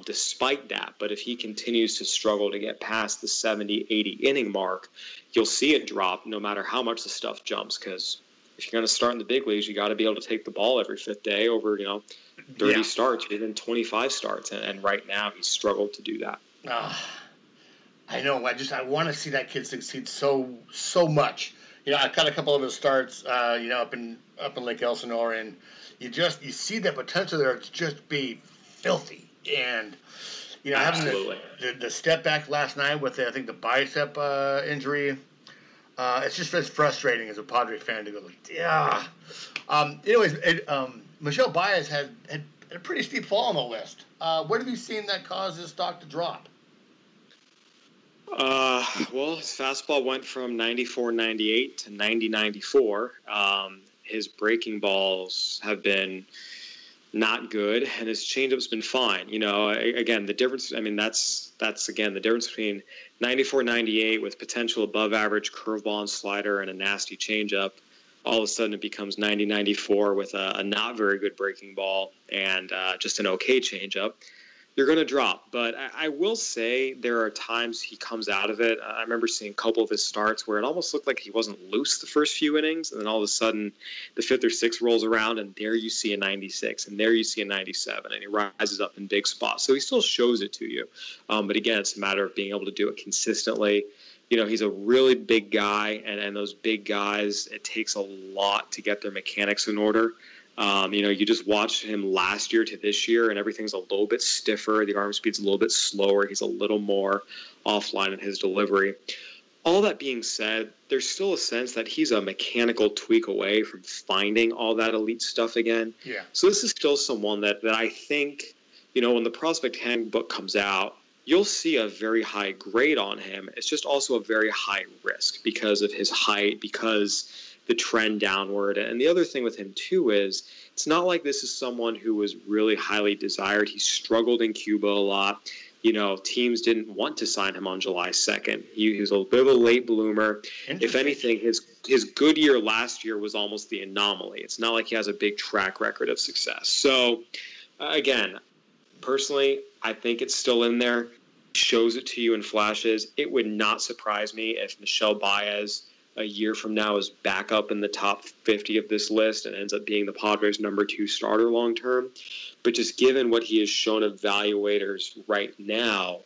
Despite that, but if he continues to struggle to get past the 70, 80 inning mark, you'll see it drop no matter how much the stuff jumps. Because if you're going to start in the big leagues, you got to be able to take the ball every fifth day over, you know, 30 starts, even 25 starts. And right now, he's struggled to do that. I know. I want to see that kid succeed so much. You know, I caught a couple of his starts, you know, up in Lake Elsinore, and you see that potential there to just be filthy. And, you know, having the step back last night with, I think, the bicep injury, it's just as frustrating as a Padre fan to go, like, yeah. Anyways, Michelle Baez had a pretty steep fall on the list. What have you seen that caused his stock to drop? Well, his fastball went from 94.98 to 90.94. His breaking balls have been not good, and his changeup's been fine. You know, again, the difference, I mean, that's again, the difference between 94-98 with potential above-average curveball and slider and a nasty changeup. All of a sudden it becomes 90-94 with a not very good breaking ball and just an okay changeup. You're going to drop, but I will say there are times he comes out of it. I remember seeing a couple of his starts where it almost looked like he wasn't loose the first few innings, and then all of a sudden the fifth or sixth rolls around, and there you see a 96, and there you see a 97, and he rises up in big spots. So he still shows it to you, but again, it's a matter of being able to do it consistently. You know, he's a really big guy, and those big guys, it takes a lot to get their mechanics in order. You know, you just watch him last year to this year, and everything's a little bit stiffer. The arm speed's a little bit slower. He's a little more offline in his delivery. All that being said, there's still a sense that he's a mechanical tweak away from finding all that elite stuff again. Yeah. So this is still someone that I think, you know, when the prospect handbook comes out, you'll see a very high grade on him. It's just also a very high risk because of his height, because the trend downward. And the other thing with him too is it's not like this is someone who was really highly desired. He struggled in Cuba a lot. You know, teams didn't want to sign him on July 2nd. He was a bit of a late bloomer. If anything, his good year last year was almost the anomaly. It's not like he has a big track record of success. So again, personally, I think it's still in there. Shows it to you in flashes. It would not surprise me if Michelle Baez a year from now is back up in the top 50 of this list and ends up being the Padres' number 2 starter long term. But just given what he has shown evaluators right now,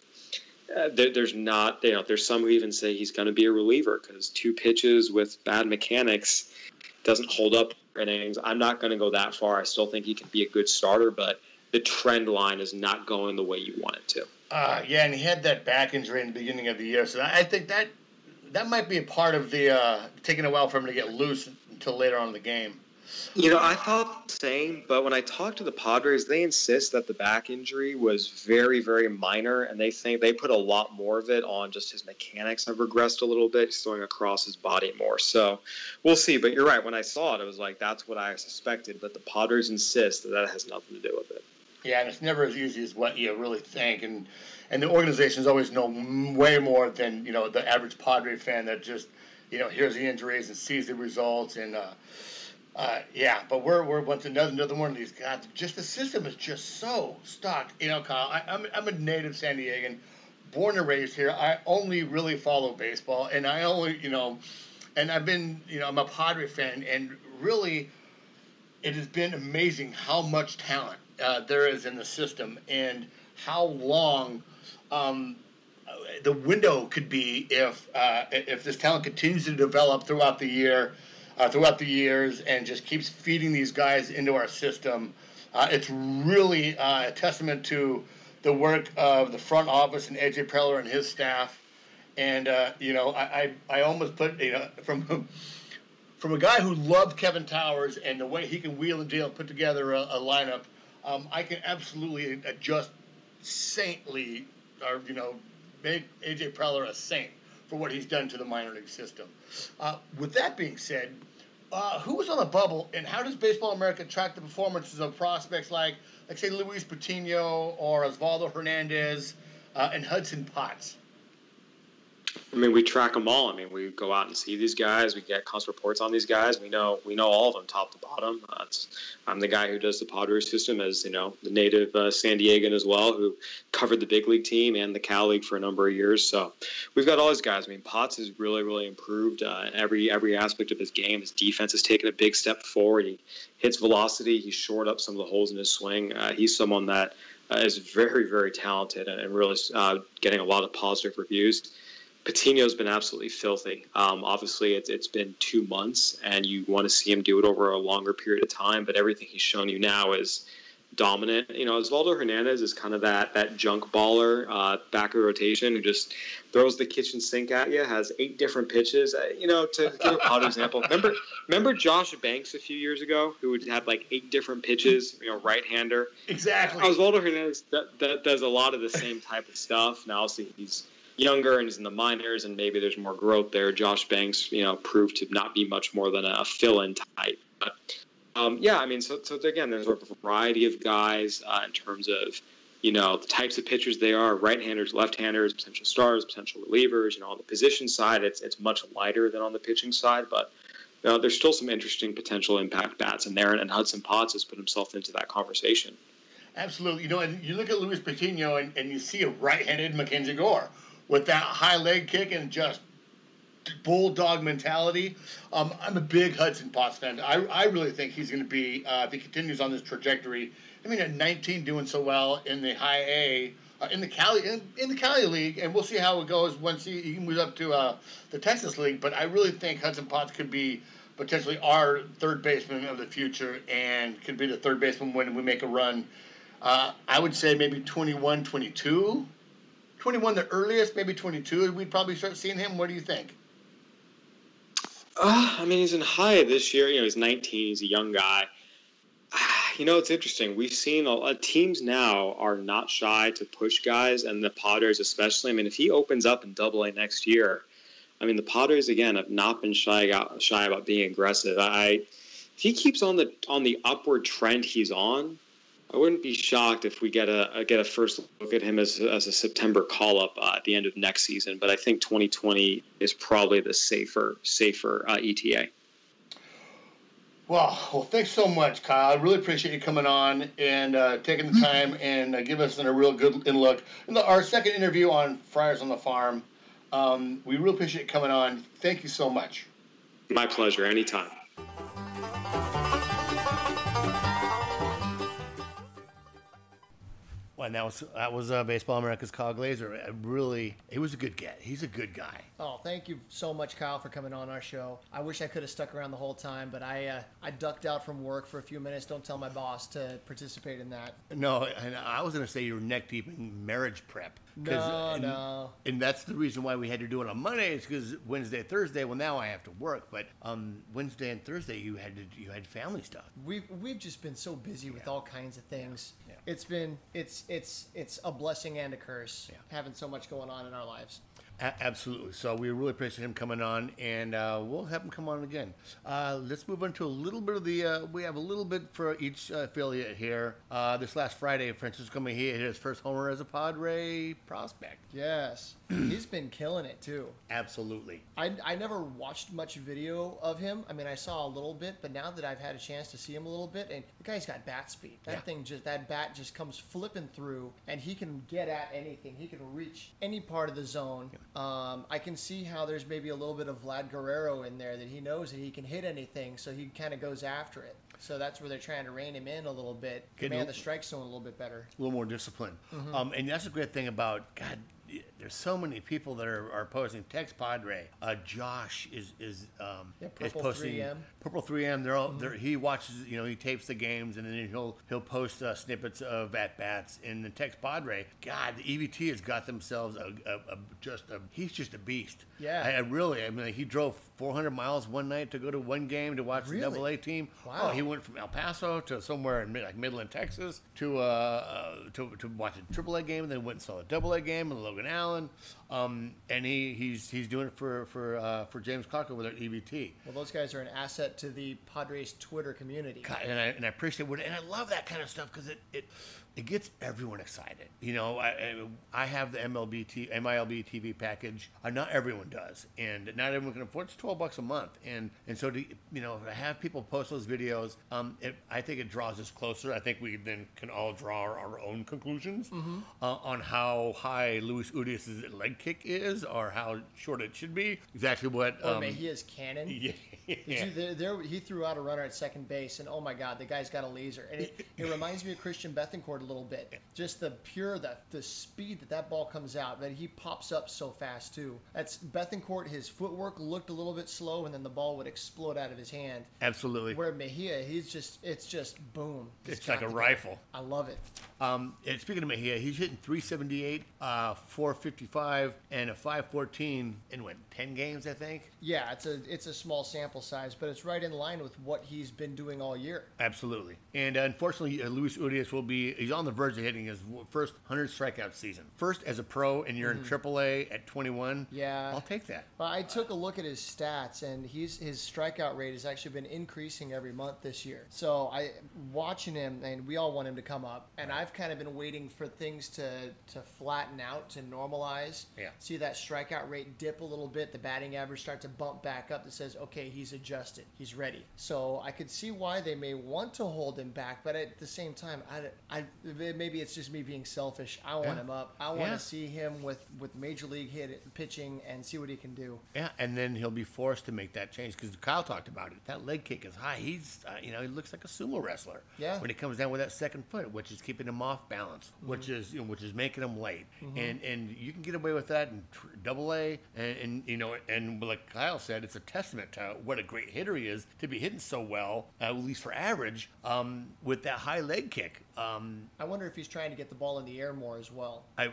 there's not, you know, there's some who even say he's going to be a reliever because two pitches with bad mechanics doesn't hold up in innings. I'm not going to go that far. I still think he can be a good starter, but the trend line is not going the way you want it to. Yeah, and he had that back injury in the beginning of the year, so I think that might be a part of the taking a while for him to get loose until later on in the game. You know, I thought the same, but when I talked to the Padres, they insist that the back injury was very, very minor, and they think they put a lot more of it on just his mechanics have regressed a little bit. He's throwing across his body more. So we'll see. But you're right. When I saw it, I was like, that's what I suspected. But the Padres insist that that has nothing to do with it. Yeah, and it's never as easy as what you really think. And the organizations always know way more than, you know, the average Padre fan that just, you know, hears the injuries and sees the results and – yeah, but we're once another one of these guys. Just the system is just so stuck. You know, Kyle, I'm a native San Diegan, born and raised here. I only really follow baseball, and I only, you know, and I've been, you know, I'm a Padre fan, and really, it has been amazing how much talent there is in the system and how long the window could be if this talent continues to develop throughout the year. Throughout the years, and just keeps feeding these guys into our system. It's really a testament to the work of the front office and AJ Preller and his staff. And you know, I almost put, you know, from a guy who loved Kevin Towers and the way he can wheel and deal and put together a lineup, I can absolutely adjust saintly, or you know, make AJ Preller a saint for what he's done to the minor league system. With that being said, who was on the bubble, and how does Baseball America track the performances of prospects like say, Luis Patino or Osvaldo Hernandez and Hudson Potts? I mean, we track them all. I mean, we go out and see these guys. We get constant reports on these guys. We know all of them, top to bottom. I'm the guy who does the Padres system, as you know, the native San Diegan as well, who covered the big league team and the Cal League for a number of years. So we've got all these guys. I mean, Potts has really, really improved every aspect of his game. His defense has taken a big step forward. He hits velocity. He shored up some of the holes in his swing. He's someone that is very, very talented and really getting a lot of positive reviews. Patino's been absolutely filthy. Obviously, it's been 2 months, and you want to see him do it over a longer period of time, but everything he's shown you now is dominant. You know, Osvaldo Hernandez is kind of that junk baller, back of rotation, who just throws the kitchen sink at you, has 8 different pitches. You know, to give a pot example, remember Josh Banks a few years ago, who would have like 8 different pitches, you know, right-hander? Exactly. Osvaldo Hernandez does a lot of the same type of stuff. Now, obviously, he's younger and he's in the minors, and maybe there's more growth there. Josh Banks, you know, proved to not be much more than a fill-in type. But, yeah, I mean, so again, there's a variety of guys in terms of, you know, the types of pitchers they are, right-handers, left-handers, potential stars, potential relievers. You know, on the position side, it's much lighter than on the pitching side, but you know, there's still some interesting potential impact bats in there, and Hudson Potts has put himself into that conversation. Absolutely. You know, and you look at Luis Patino, and you see a right-handed Mackenzie Gore with that high leg kick and just bulldog mentality. I'm a big Hudson Potts fan. I really think he's going to be, if he continues on this trajectory, I mean, at 19 doing so well in the high A, in the Cali League, and we'll see how it goes once he moves up to the Texas League. But I really think Hudson Potts could be potentially our third baseman of the future and could be the third baseman when we make a run. I would say maybe 21, 22. 21 the earliest, maybe 22, we'd probably start seeing him. What do you think? I mean, he's in high this year. You know, he's 19. He's a young guy. You know, it's interesting. We've seen teams now are not shy to push guys, and the Padres especially. I mean, if he opens up in Double-A next year, I mean, the Padres, again, have not been shy about being aggressive. If he keeps on the upward trend he's on, I wouldn't be shocked if we get a first look at him as a September call-up at the end of next season. But I think 2020 is probably the safer ETA. Well, thanks so much, Kyle. I really appreciate you coming on and taking the time and give us a real good look. Our second interview on Friars on the Farm. We really appreciate you coming on. Thank you so much. My pleasure. Anytime. and that was Baseball America's Kyle Glaser. Really, it was a good get. He's a good guy. Oh, thank you so much, Kyle, for coming on our show. I wish I could have stuck around the whole time, but I ducked out from work for a few minutes. Don't tell my boss to participate in that. No, and I was going to say you were neck deep in marriage prep. No. And that's the reason why we had to do it on Mondays, because Wednesday, Thursday, well, now I have to work, but Wednesday and Thursday you had family stuff. We've just been so busy with all kinds of things. Yeah. Yeah. It's a blessing and a curse having so much going on in our lives. Absolutely. So we really appreciate him coming on, and we'll have him come on again. Let's move on to a little bit of the – we have a little bit for each affiliate here. This last Friday, Francisco Mejia hit his first homer as a Padre prospect. Yes. He's been killing it, too. Absolutely. I never watched much video of him. I mean, I saw a little bit, but now that I've had a chance to see him a little bit, and the guy's got bat speed. That bat just comes flipping through, and he can get at anything. He can reach any part of the zone. Yeah. I can see how there's maybe a little bit of Vlad Guerrero in there, that he knows that he can hit anything, so he kind of goes after it. So that's where they're trying to rein him in a little bit, command the strike zone a little bit better. A little more discipline. Mm-hmm. And that's a great thing about, God, there's so many people that are posting. Tex Padre, Josh is posting 3M. Purple 3M. They're all he watches. You know, he tapes the games, and then he'll post snippets of at bats. And the Tex Padre, God, the EBT has got themselves he's just a beast. Yeah, I mean, he drove 400 miles one night to go to one game to watch the AA team. Wow, he went from El Paso to somewhere in Midland, Texas, to watch a AAA game, and then went and saw a AA game and Logan Allen, and he's doing it for James Cocker with our EBT. Well, those guys are an asset to the Padres Twitter community, God, and I appreciate it, and I love that kind of stuff because it gets everyone excited. You know, I have the MLB TV package. Not everyone does, and not everyone can afford. It's $12 a month, and so to, you know, to have people post those videos, I think it draws us closer. I think we then can all draw our own conclusions on how high Luis Urias' leg kick is, or how short it should be. Exactly what. Or Mejia's cannon. Yeah. He threw out a runner at second base, and oh my God, the guy's got a laser, and it reminds me of Christian Bethancourt a little bit. Just the speed that ball comes out, but he pops up so fast too. That's Bethancourt. His footwork looked a little bit slow, and then the ball would explode out of his hand. Absolutely. Where Mejia, it's just boom. It's like a rifle. I love it. And speaking of Mejia, he's hitting 378, 455, and a 514 in 10 games, I think. Yeah, it's a small sample size, but it's right in line with what he's been doing all year. Absolutely. And unfortunately, Luis Urias he's on the verge of hitting his first 100 strikeout season. First as a pro, and you're in AAA at 21. Yeah, I'll take that. Well, I took a look at his stats, and his strikeout rate has actually been increasing every month this year. So I watching him, and we all want him to come up, and I've kind of been waiting for things to flatten out, to normalize. Yeah. See that strikeout rate dip a little bit, the batting average start to bump back up. That says, okay, he's adjusted, he's ready. So I could see why they may want to hold him back, but at the same time, I maybe it's just me being selfish. I want him up. I want to see him with major league pitching and see what he can do. Yeah, and then he'll be forced to make that change because Kyle talked about it. That leg kick is high. He's he looks like a sumo wrestler. Yeah. When he comes down with that second foot, which is keeping him off balance, which is making him late, and you can get away with that in AA, and like Kyle said, it's a testament to what a great hitter he is to be hitting so well, at least for average, with that high leg kick. I wonder if he's trying to get the ball in the air more as well. I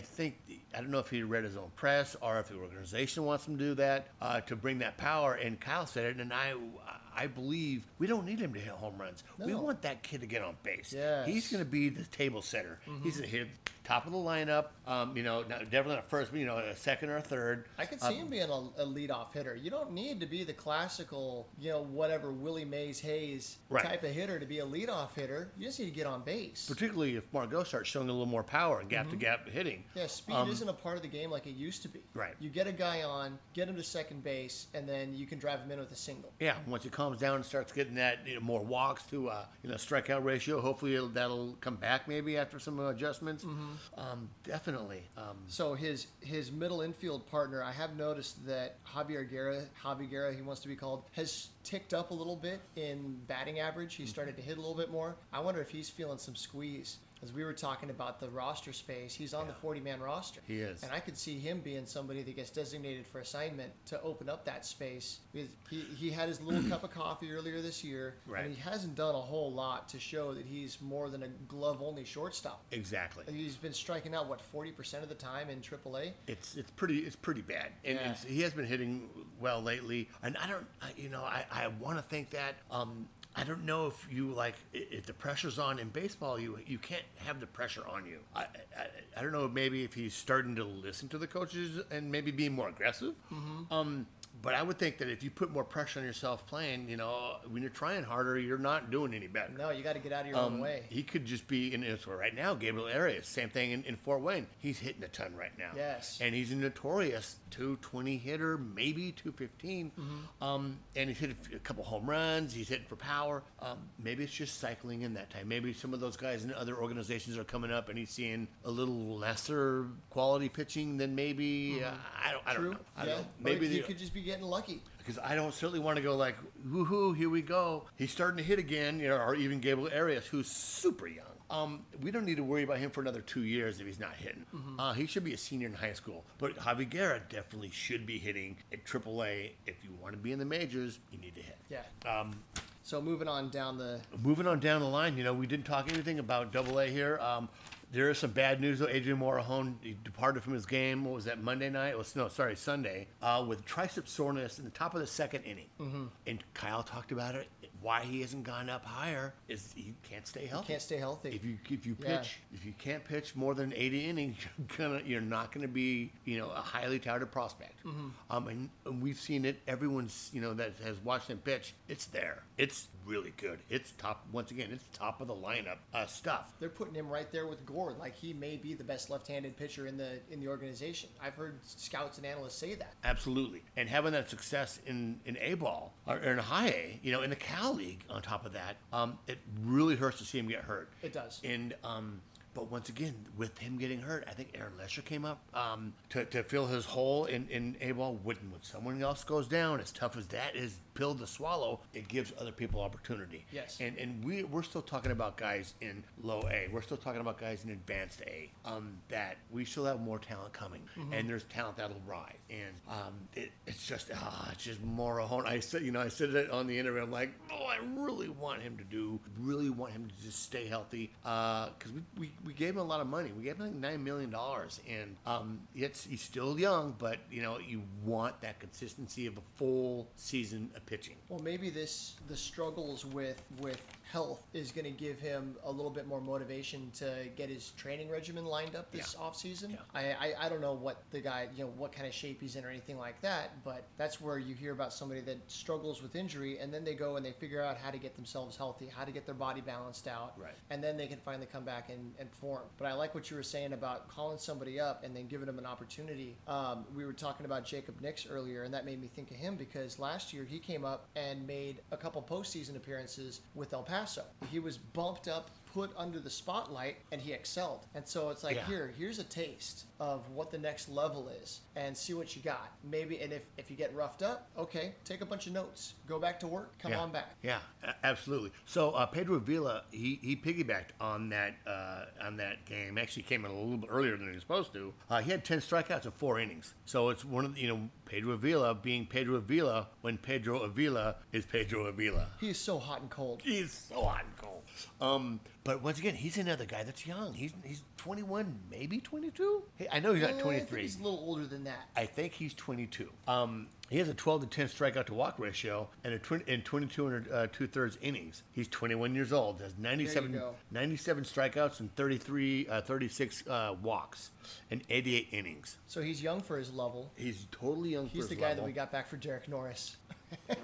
think I don't know if he read his own press or if the organization wants him to do that to bring that power. And Kyle said it, and I believe we don't need him to hit home runs. No. We want that kid to get on base. Yes. He's going to be the table setter. Mm-hmm. He's going to hit top of the lineup, definitely not first, but, a second or a third. I could see him being a leadoff hitter. You don't need to be the classical, whatever Willie Mays Hayes type of hitter to be a leadoff hitter. You just need to get on base. Particularly if Margot starts showing a little more power and gap-to-gap hitting. Yeah, speed isn't a part of the game like it used to be. Right. You get a guy on, get him to second base, and then you can drive him in with a single. Yeah, once it comes down and starts getting that more walks to strikeout ratio, hopefully that'll come back maybe after some adjustments. Mm-hmm. Definitely. So his middle infield partner, I have noticed that Javi Guerra, he wants to be called, has ticked up a little bit in batting average. He started to hit a little bit more. I wonder if he's feeling some squeeze. as we were talking about the roster space, he's on the 40-man roster. He is. And I could see him being somebody that gets designated for assignment to open up that space. He had his little cup of coffee earlier this year, and he hasn't done a whole lot to show that he's more than a glove-only shortstop. Exactly. He's been striking out, 40% of the time in AAA? It's pretty bad. And he has been hitting well lately. And I want to think that... I don't know if you if the pressure's on in baseball, you can't have the pressure on you. I don't know, maybe if he's starting to listen to the coaches and maybe being more aggressive. Mm-hmm. But I would think that if you put more pressure on yourself playing, when you're trying harder, you're not doing any better. No, you got to get out of your own way. He could just be right now, Gabriel Arias, same thing in Fort Wayne. He's hitting a ton right now. Yes. And he's a notorious 220 hitter, maybe 215. Mm-hmm. And he's hit a couple home runs. He's hitting for power. Maybe it's just cycling in that time. Maybe some of those guys in other organizations are coming up and he's seeing a little lesser quality pitching than maybe. Mm-hmm. I don't know. I don't know. Maybe he could just be getting lucky. Because I don't certainly want to go woohoo, here we go. He's starting to hit again, or even Gabriel Arias, who's super young. We don't need to worry about him for another 2 years if he's not hitting. Mm-hmm. He should be a senior in high school. But Javi Guerra definitely should be hitting at AAA. If you want to be in the majors, you need to hit. Yeah. So moving on down the line, we didn't talk anything about AA here. There is some bad news, though. Adrian Morejón departed from his game. What was that, Monday night? Sunday, with tricep soreness in the top of the second inning. Mm-hmm. And Kyle talked about it. Why he hasn't gone up higher is he can't stay healthy. If you can't pitch more than 80 innings, you're not gonna be a highly touted prospect. Mm-hmm. And we've seen it. Everyone's that has watched him pitch. It's there. It's really good. It's top once again. It's top of the lineup stuff. They're putting him right there with Gore. He may be the best left-handed pitcher in the organization. I've heard scouts and analysts say that. Absolutely. And having that success in A ball or in high A, in the Cal League on top of that, it really hurts to see him get hurt. It does. And but once again, with him getting hurt, I think Aaron Lesher came up to fill his hole in A-ball. When someone else goes down, as tough as that is pill to swallow, it gives other people opportunity. Yes. And we're still talking about guys in low A. We're still talking about guys in advanced A. That we still have more talent coming. Mm-hmm. And there's talent that'll rise. And it's just Morejón. I said it on the interview. I'm like, I really want him to just stay healthy. Because we gave him a lot of money. We gave him $9 million. And he's still young, but, you want that consistency of a full season of pitching. Well, maybe the struggles with health is going to give him a little bit more motivation to get his training regimen lined up this offseason. Yeah. I don't know what the guy, what kind of shape he's in or anything like that, but that's where you hear about somebody that struggles with injury, and then they go and they figure out how to get themselves healthy, how to get their body balanced out, right. And then they can finally come back and form. But I like what you were saying about calling somebody up and then giving them an opportunity. We were talking about Jacob Nix earlier, and that made me think of him because last year he came up and made a couple postseason appearances with El Paso. He was bumped up, put under the spotlight, and he excelled. And so it's here's a taste of what the next level is and see what you got. Maybe, and if you get roughed up, okay, take a bunch of notes. Go back to work. Come on back. Yeah, absolutely. So Pedro Vila, he piggybacked on that game. Actually came in a little bit earlier than he was supposed to. He had 10 strikeouts in 4 innings. So it's one of the, Pedro Avila being Pedro Avila when Pedro Avila is Pedro Avila. He is so hot and cold. But once again, he's another guy that's young. He's 21, maybe 22. I know he's not 23. I think he's a little older than that. I think he's 22. He has a 12-10 strikeout-to-walk ratio and 22 and 2/3 innings. He's 21 years old. Has 97 strikeouts and 36 walks and 88 innings. So he's young for his level. He's totally young for his level. He's the guy that we got back for Derek Norris.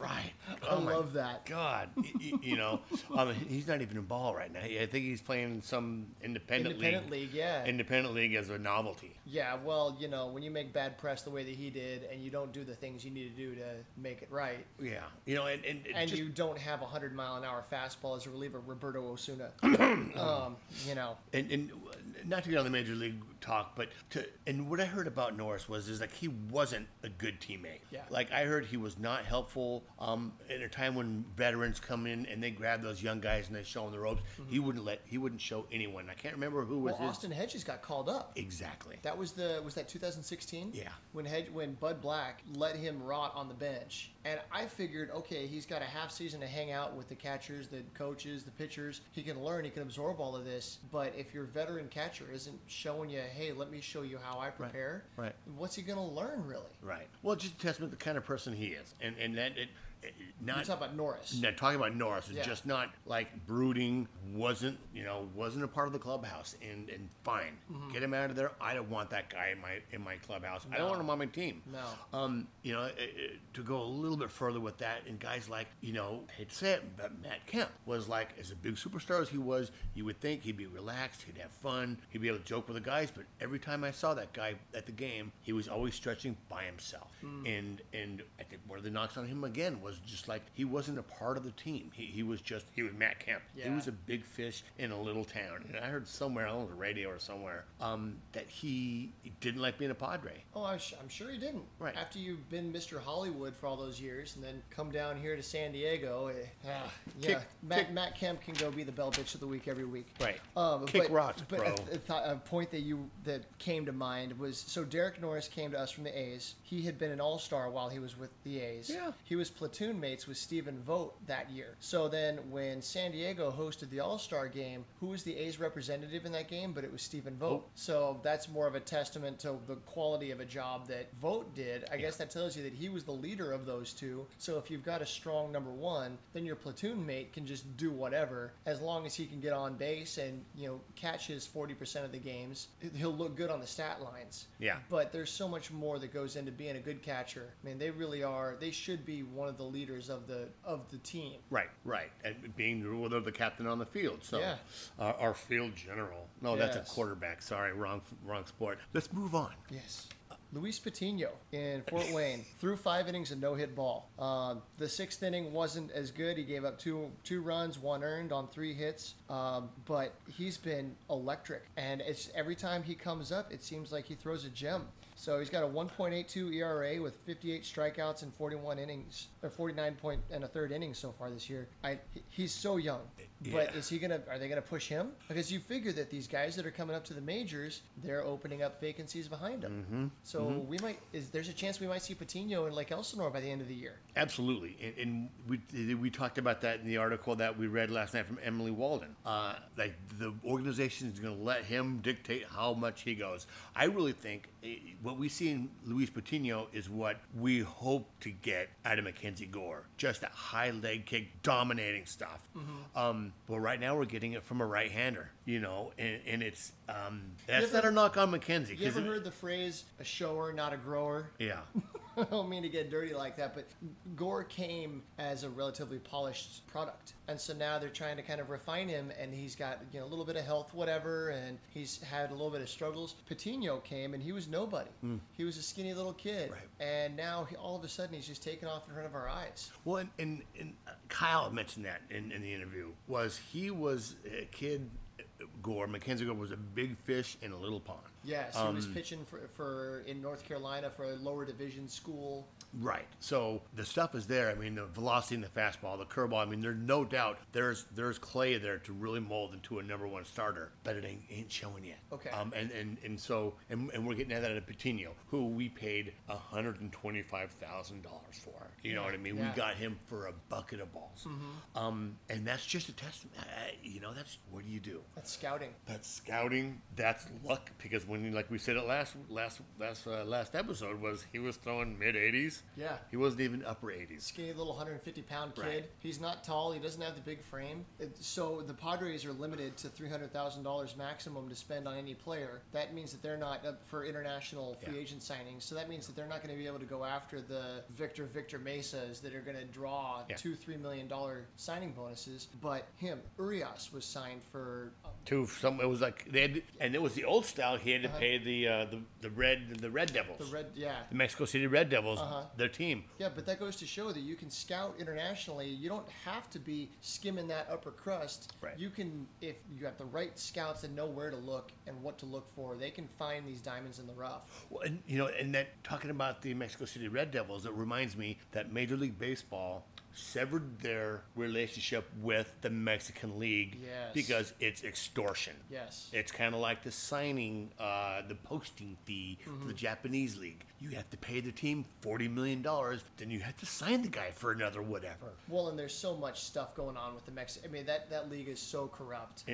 Right. I love that. God. He's not even in ball right now. I think he's playing in some independent league. Independent league as a novelty. Yeah, well, when you make bad press the way that he did and you don't do the things you need to do to make it right. Yeah. You don't have a 100-mile-an-hour fastball as a reliever, Roberto Osuna. And not to get on the major league talk, but what I heard about Norris was he wasn't a good teammate. Yeah. I heard he was not helpful helpful at a time when veterans come in and they grab those young guys and they show them the ropes. Mm-hmm. He wouldn't show anyone. I can't remember who was. Well, Austin Hedges got called up. Exactly. That was that 2016? Yeah. When Bud Black let him rot on the bench, and I figured, okay, he's got a half season to hang out with the catchers, the coaches, the pitchers. He can learn. He can absorb all of this. But if your veteran catcher isn't showing you, hey, let me show you how I prepare. Right. What's he going to learn, really? Right. Well, just a testament to the kind of person he is, and that it. Not talking about Norris. Not talking about Norris. It's just not like brooding. Wasn't a part of the clubhouse. And fine, mm-hmm. Get him out of there. I don't want that guy in my clubhouse. No. I don't want him on my team. No. To go a little bit further with that, and guys like I hate to say it, but Matt Kemp was like, as a big superstar as he was, you would think he'd be relaxed, he'd have fun, he'd be able to joke with the guys. But every time I saw that guy at the game, he was always stretching by himself. Mm. And I think one of the knocks on him again was just like he wasn't a part of the team. He was Matt Kemp. Yeah. He was a big fish in a little town. And I heard somewhere on the radio or somewhere that he didn't like being a Padre. Oh, I'm sure he didn't. Right. After you've been Mr. Hollywood for all those years and then come down here to San Diego, Matt Kemp can go be the bell bitch of the week every week. Right. Kick rocks, bro. But a point that came to mind was, so Derek Norris came to us from the A's. He had been an all-star while he was with the A's. Yeah. He was platoon mates with Stephen Vogt that year. So then when San Diego hosted the All-Star game, who was the A's representative in that game? But it was Stephen Vogt. Oh. So that's more of a testament to the quality of a job that Vogt did. I guess that tells you that he was the leader of those two. So if you've got a strong number one, then your platoon mate can just do whatever. As long as he can get on base and catch his 40% of the games, he'll look good on the stat lines. Yeah. But there's so much more that goes into being a good catcher. I mean, they really are. They should be one of the leaders of the team. Right. And being the captain on the field. So our field general. No, yes. That's a quarterback. Sorry, wrong sport. Let's move on. Yes. Luis Patino in Fort Wayne threw 5 innings and no-hit ball. The 6th inning wasn't as good. He gave up two runs, 1 earned on 3 hits. But he's been electric. And it's every time he comes up, it seems like he throws a gem. So he's got a 1.82 ERA with 58 strikeouts and 41 innings, or 49 and a third innings so far this year. He's so young. But are they gonna push him? Because you figure that these guys that are coming up to the majors, they're opening up vacancies behind them. Mm-hmm. So mm-hmm. There's a chance we might see Patino in Lake Elsinore by the end of the year. Absolutely, and we talked about that in the article that we read last night from Emily Walden. Like the organization is gonna let him dictate how much he goes. I really think what we see in Luis Patino is what we hope to get out of Mackenzie Gore. Just that high leg kick, dominating stuff. Mm-hmm. But right now we're getting it from a right-hander, and it's that's not a knock on Mackenzie. You ever heard the phrase, a shower, not a grower? Yeah. I don't mean to get dirty like that, but Gore came as a relatively polished product. And so now they're trying to kind of refine him, and he's got a little bit of health, whatever, and he's had a little bit of struggles. Patino came, and he was nobody. Mm. He was a skinny little kid. Right. And now all of a sudden he's just taken off in front of our eyes. Well, and Kyle mentioned that in the interview, he was a kid. Mackenzie Gore was a big fish in a little pond. Yes, he was pitching for in North Carolina for a lower division school. Right. So the stuff is there. I mean, the velocity and the fastball, the curveball. I mean, there's no doubt there's clay there to really mold into a number one starter, but it ain't showing yet. Okay. So we're getting at that at Patino, who we paid $125,000 for. You know what I mean? Yeah. We got him for a bucket of balls. Mm-hmm. And that's just a testament. That's what do you do? That's scouting. That's scouting. That's luck. Because when, like we said it last episode, he was throwing mid 80s. Yeah. He wasn't even upper 80s. Skinny little 150-pound kid. Right. He's not tall. He doesn't have the big frame. So the Padres are limited to $300,000 maximum to spend on any player. That means that they're not up for international free agent signings. So that means that they're not going to be able to go after the Victor Mesas that are going to draw $2-3 million signing bonuses. But him, Urias was signed for. It was like they had, and it was the old style. He had to pay the Red Devils. The Mexico City Red Devils, their team. Yeah, but that goes to show that you can scout internationally. You don't have to be skimming that upper crust. Right. You can, if you have the right scouts that know where to look and what to look for, they can find these diamonds in the rough. Well, and you know, and that talking about the Mexico City Red Devils, it reminds me that Major League Baseball severed their relationship with the Mexican League because it's extortion. Yes. It's kind of like the signing, the posting fee for the Japanese League. You have to pay the team $40 million, then you have to sign the guy for another whatever. Well, and there's so much stuff going on with the Mexican. I mean, that league is so corrupt.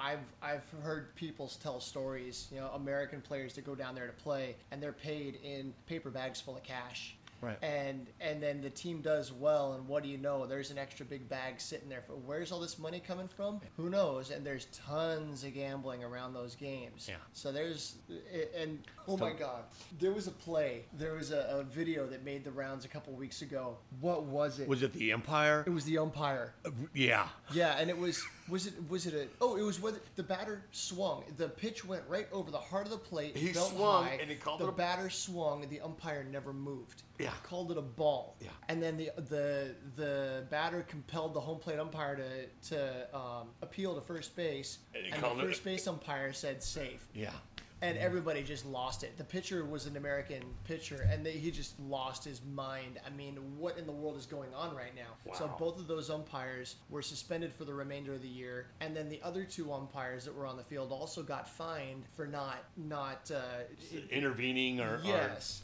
I've heard people tell stories, you know, American players that go down there to play, and they're paid in paper bags full of cash. Right. And then the team does well, and what do you know? There's an extra big bag sitting there. Where's all this money coming from? Who knows? And there's tons of gambling around those games. Yeah. So there's – and oh, my God. There was a play. There was a video that made the rounds a couple weeks ago. What was it? Was it the umpire? It was the umpire. Yeah. Yeah, and it was – it was whether the batter swung. The pitch went right over the heart of the plate. He swung high, and he called it. The batter swung and the umpire never moved. Yeah. Called it a ball. Yeah. And then the batter compelled the home plate umpire to appeal to first base, and the first base umpire said safe. Yeah. And everybody just lost it. The pitcher was an American pitcher, and he just lost his mind. I mean, what in the world is going on right now? Wow. So both of those umpires were suspended for the remainder of the year, and then the other two umpires that were on the field also got fined for not intervening or yes.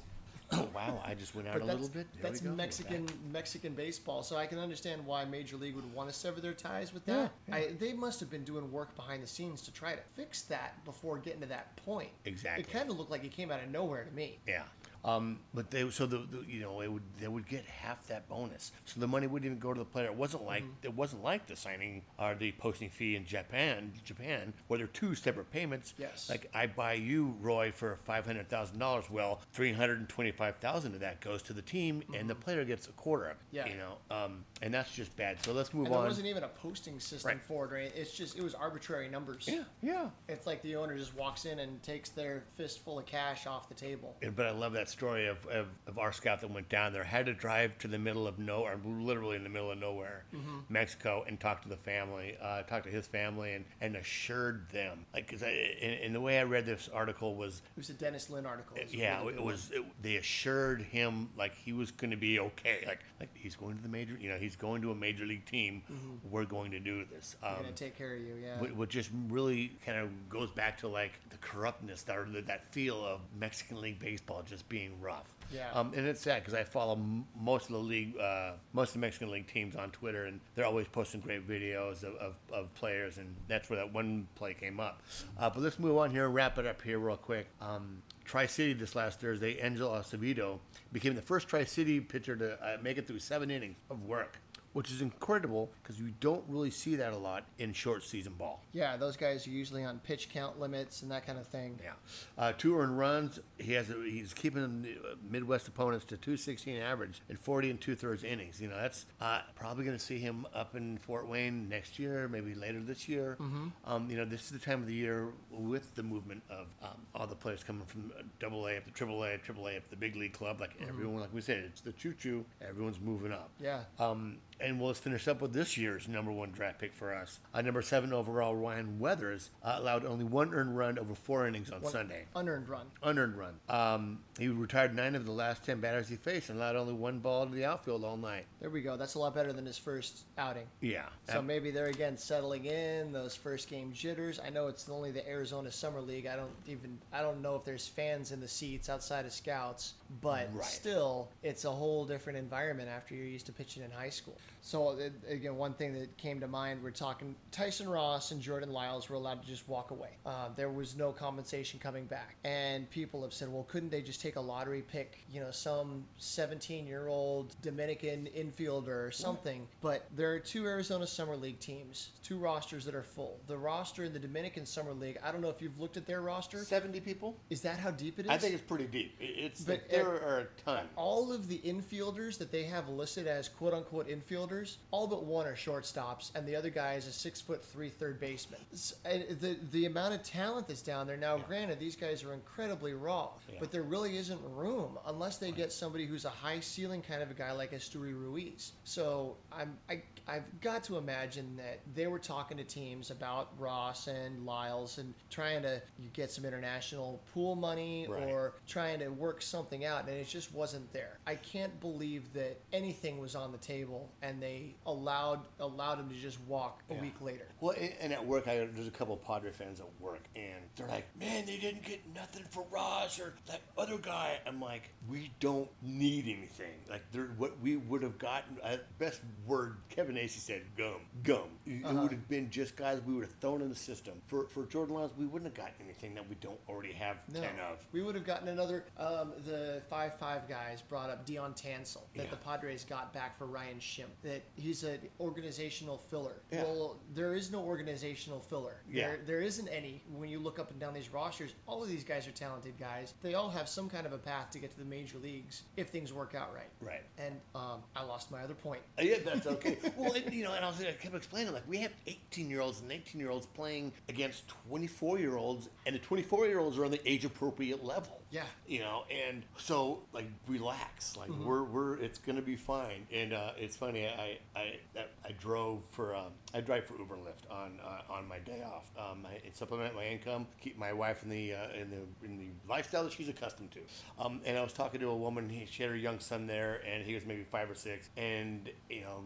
Oh, wow, I just went out a little bit. That's Mexican baseball, so I can understand why Major League would want to sever their ties with that. Yeah, yeah. They must have been doing work behind the scenes to try to fix that before getting to that point. Exactly. It kind of looked like it came out of nowhere to me. Yeah. But they would get half that bonus, so the money wouldn't even go to the player. It wasn't like the signing or the posting fee in Japan, where there are two separate payments. Yes. Like I buy you, Roy, for $500,000. Well, $325,000 of that goes to the team, and the player gets a quarter of it. Yeah. You know, and that's just bad. So let's move on. There wasn't even a posting system for it. Right? It's just it was arbitrary numbers. Yeah. Yeah. It's like the owner just walks in and takes their fistful of cash off the table. Yeah, but I love that story of our scout that went down there, had to drive to the middle of nowhere, literally in the middle of nowhere, Mexico, and talk to his family, and assured them. Like, cause the way I read this article was... It was a Dennis Lynn article. They assured him, like, he was going to be okay. Like he's going to he's going to a major league team. Mm-hmm. We're going to do this. We're going to take care of you, yeah. What just really kind of goes back to, like, the corruptness, that feel of Mexican League baseball just being rough. Yeah. And it's sad because I follow most of the Mexican League teams on Twitter, and they're always posting great videos of players, and that's where that one play came up. But let's move on here and wrap it up here real quick. Tri-City this last Thursday, Angel Acevedo became the first Tri-City pitcher to make it through 7 innings of work, which is incredible because you don't really see that a lot in short season ball. Yeah, those guys are usually on pitch count limits and that kind of thing. Yeah. 2 earned runs. He's keeping Midwest opponents to 216 average in 40 and 2/3 innings. You know, that's probably going to see him up in Fort Wayne next year, maybe later this year. Mm-hmm. You know, this is the time of the year with the movement of all the players coming from AA up to AAA up to the big league club. Like everyone, like we said, it's the choo-choo. Everyone's moving up. Yeah. And we'll finish up with this year's number 1 draft pick for us. Number 7 overall, Ryan Weathers, allowed only 1 earned run over 4 innings on Sunday. Unearned run. He retired 9 of the last 10 batters he faced and allowed only 1 ball to the outfield all night. There we go. That's a lot better than his first outing. Yeah. So maybe they're, again, settling in, those first game jitters. I know it's only the Arizona Summer League. I don't know if there's fans in the seats outside of scouts, but still, it's a whole different environment after you're used to pitching in high school. So, again, one thing that came to mind, we're talking Tyson Ross and Jordan Lyles were allowed to just walk away. There was no compensation coming back. And people have said, well, couldn't they just take a lottery pick, you know, some 17-year-old Dominican infielder or something? But there are 2 Arizona Summer League teams, 2 rosters that are full. The roster in the Dominican Summer League, I don't know if you've looked at their roster. 70 people? Is that how deep it is? I think it's pretty deep. There are a ton. All of the infielders that they have listed as quote-unquote infielders infielders. All but one are shortstops, and the other guy is a 6'3" third baseman. The amount of talent that's down there now. Yeah. Granted, these guys are incredibly raw, yeah. but there really isn't room unless they right. get somebody who's a high ceiling kind of a guy like Asturi Ruiz. So I've got to imagine that they were talking to teams about Ross and Lyles and trying to get some international pool money right. or trying to work something out, and it just wasn't there. I can't believe that anything was on the table and they allowed him to just walk a yeah. week later. Well, and at work, there's a couple of Padre fans at work, and they're like, man, they didn't get nothing for Ross or that other guy. I'm like, we don't need anything. Like, what we would have gotten, best word, Kevin Acey said, gum. It would have been just guys we would have thrown in the system. For Jordan Lyles, we wouldn't have gotten anything that we don't already have 10 of. We would have gotten another, the 5'5 guys brought up Deion Tansel that yeah. the Padres got back for Ryan Shimp, that he's an organizational filler. Yeah. Well, there is no organizational filler. Yeah. There isn't any. When you look up and down these rosters, all of these guys are talented guys. They all have some kind of a path to get to the major leagues if things work out right. Right. And I lost my other point. Yeah, that's okay. Well, I kept explaining, like, we have 18-year-olds and 19-year-olds playing against 24-year-olds, and the 24-year-olds are on the age-appropriate level. Yeah. And so, like, relax. Like, mm-hmm. It's going to be fine. And it's funny, I drive for Uber and Lyft on my day off. I supplement my income, keep my wife in the lifestyle that she's accustomed to. And I was talking to a woman, she had her young son there, and he was maybe 5 or 6, and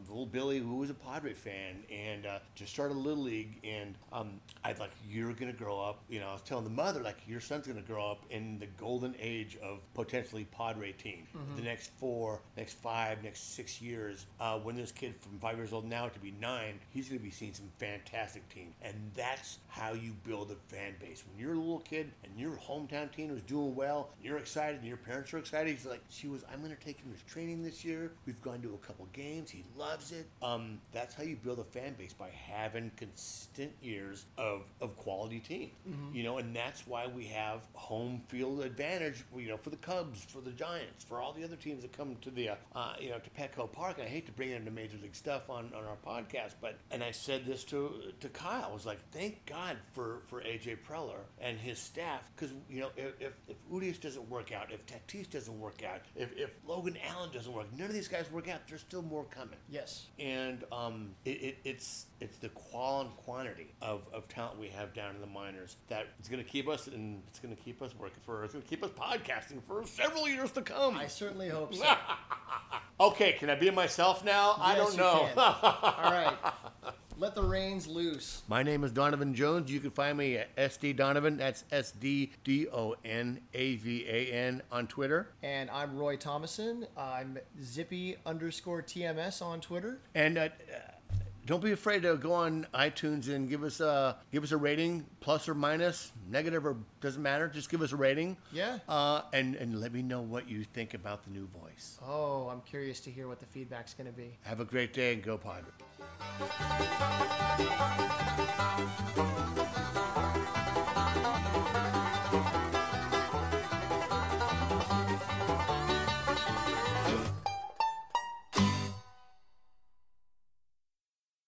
little Billy, who was a Padre fan, and just started Little League, and I'd like, you're gonna grow up. I was telling the mother, like, your son's gonna grow up in the golden age of potentially Padre team. Mm-hmm. The next 4, next 5, next 6 years, when this kid from 5 years old now to be 9, he's gonna be seeing some fantastic team, and that's how you build a fan base. When you're a little kid and your hometown team is doing well, you're excited, and your parents are excited. He's like, I'm gonna take him to training this year. We've gone to a couple games. He loves it. That's how you build a fan base, by having consistent years of quality team. Mm-hmm. And that's why we have home field advantage. For the Cubs, for the Giants, for all the other teams that come to the to Petco Park. And I hate to bring in the major league stuff on our podcast, but I said this to Kyle. I was like, thank God for AJ Preller and his staff, because if Urias doesn't work out, if Tatis doesn't work out, if Logan Allen doesn't work, none of these guys work out, there's still more coming. Yes. And it's the quantity of talent we have down in the minors that it's going to keep us, and it's going to keep us working for. It's going to keep us podcasting for several years to come. I certainly hope so. Okay, can I be myself now? Yes, I don't know. You can. All right. Let the reins loose. My name is Donovan Jones. You can find me at SD Donovan. That's SDDonavan on Twitter. And I'm Roy Thomason. I'm Zippy_TMS on Twitter. And don't be afraid to go on iTunes and give us a rating, plus or minus, negative or doesn't matter. Just give us a rating. Yeah. And let me know what you think about the new voice. Oh, I'm curious to hear what the feedback's going to be. Have a great day, and go Padres.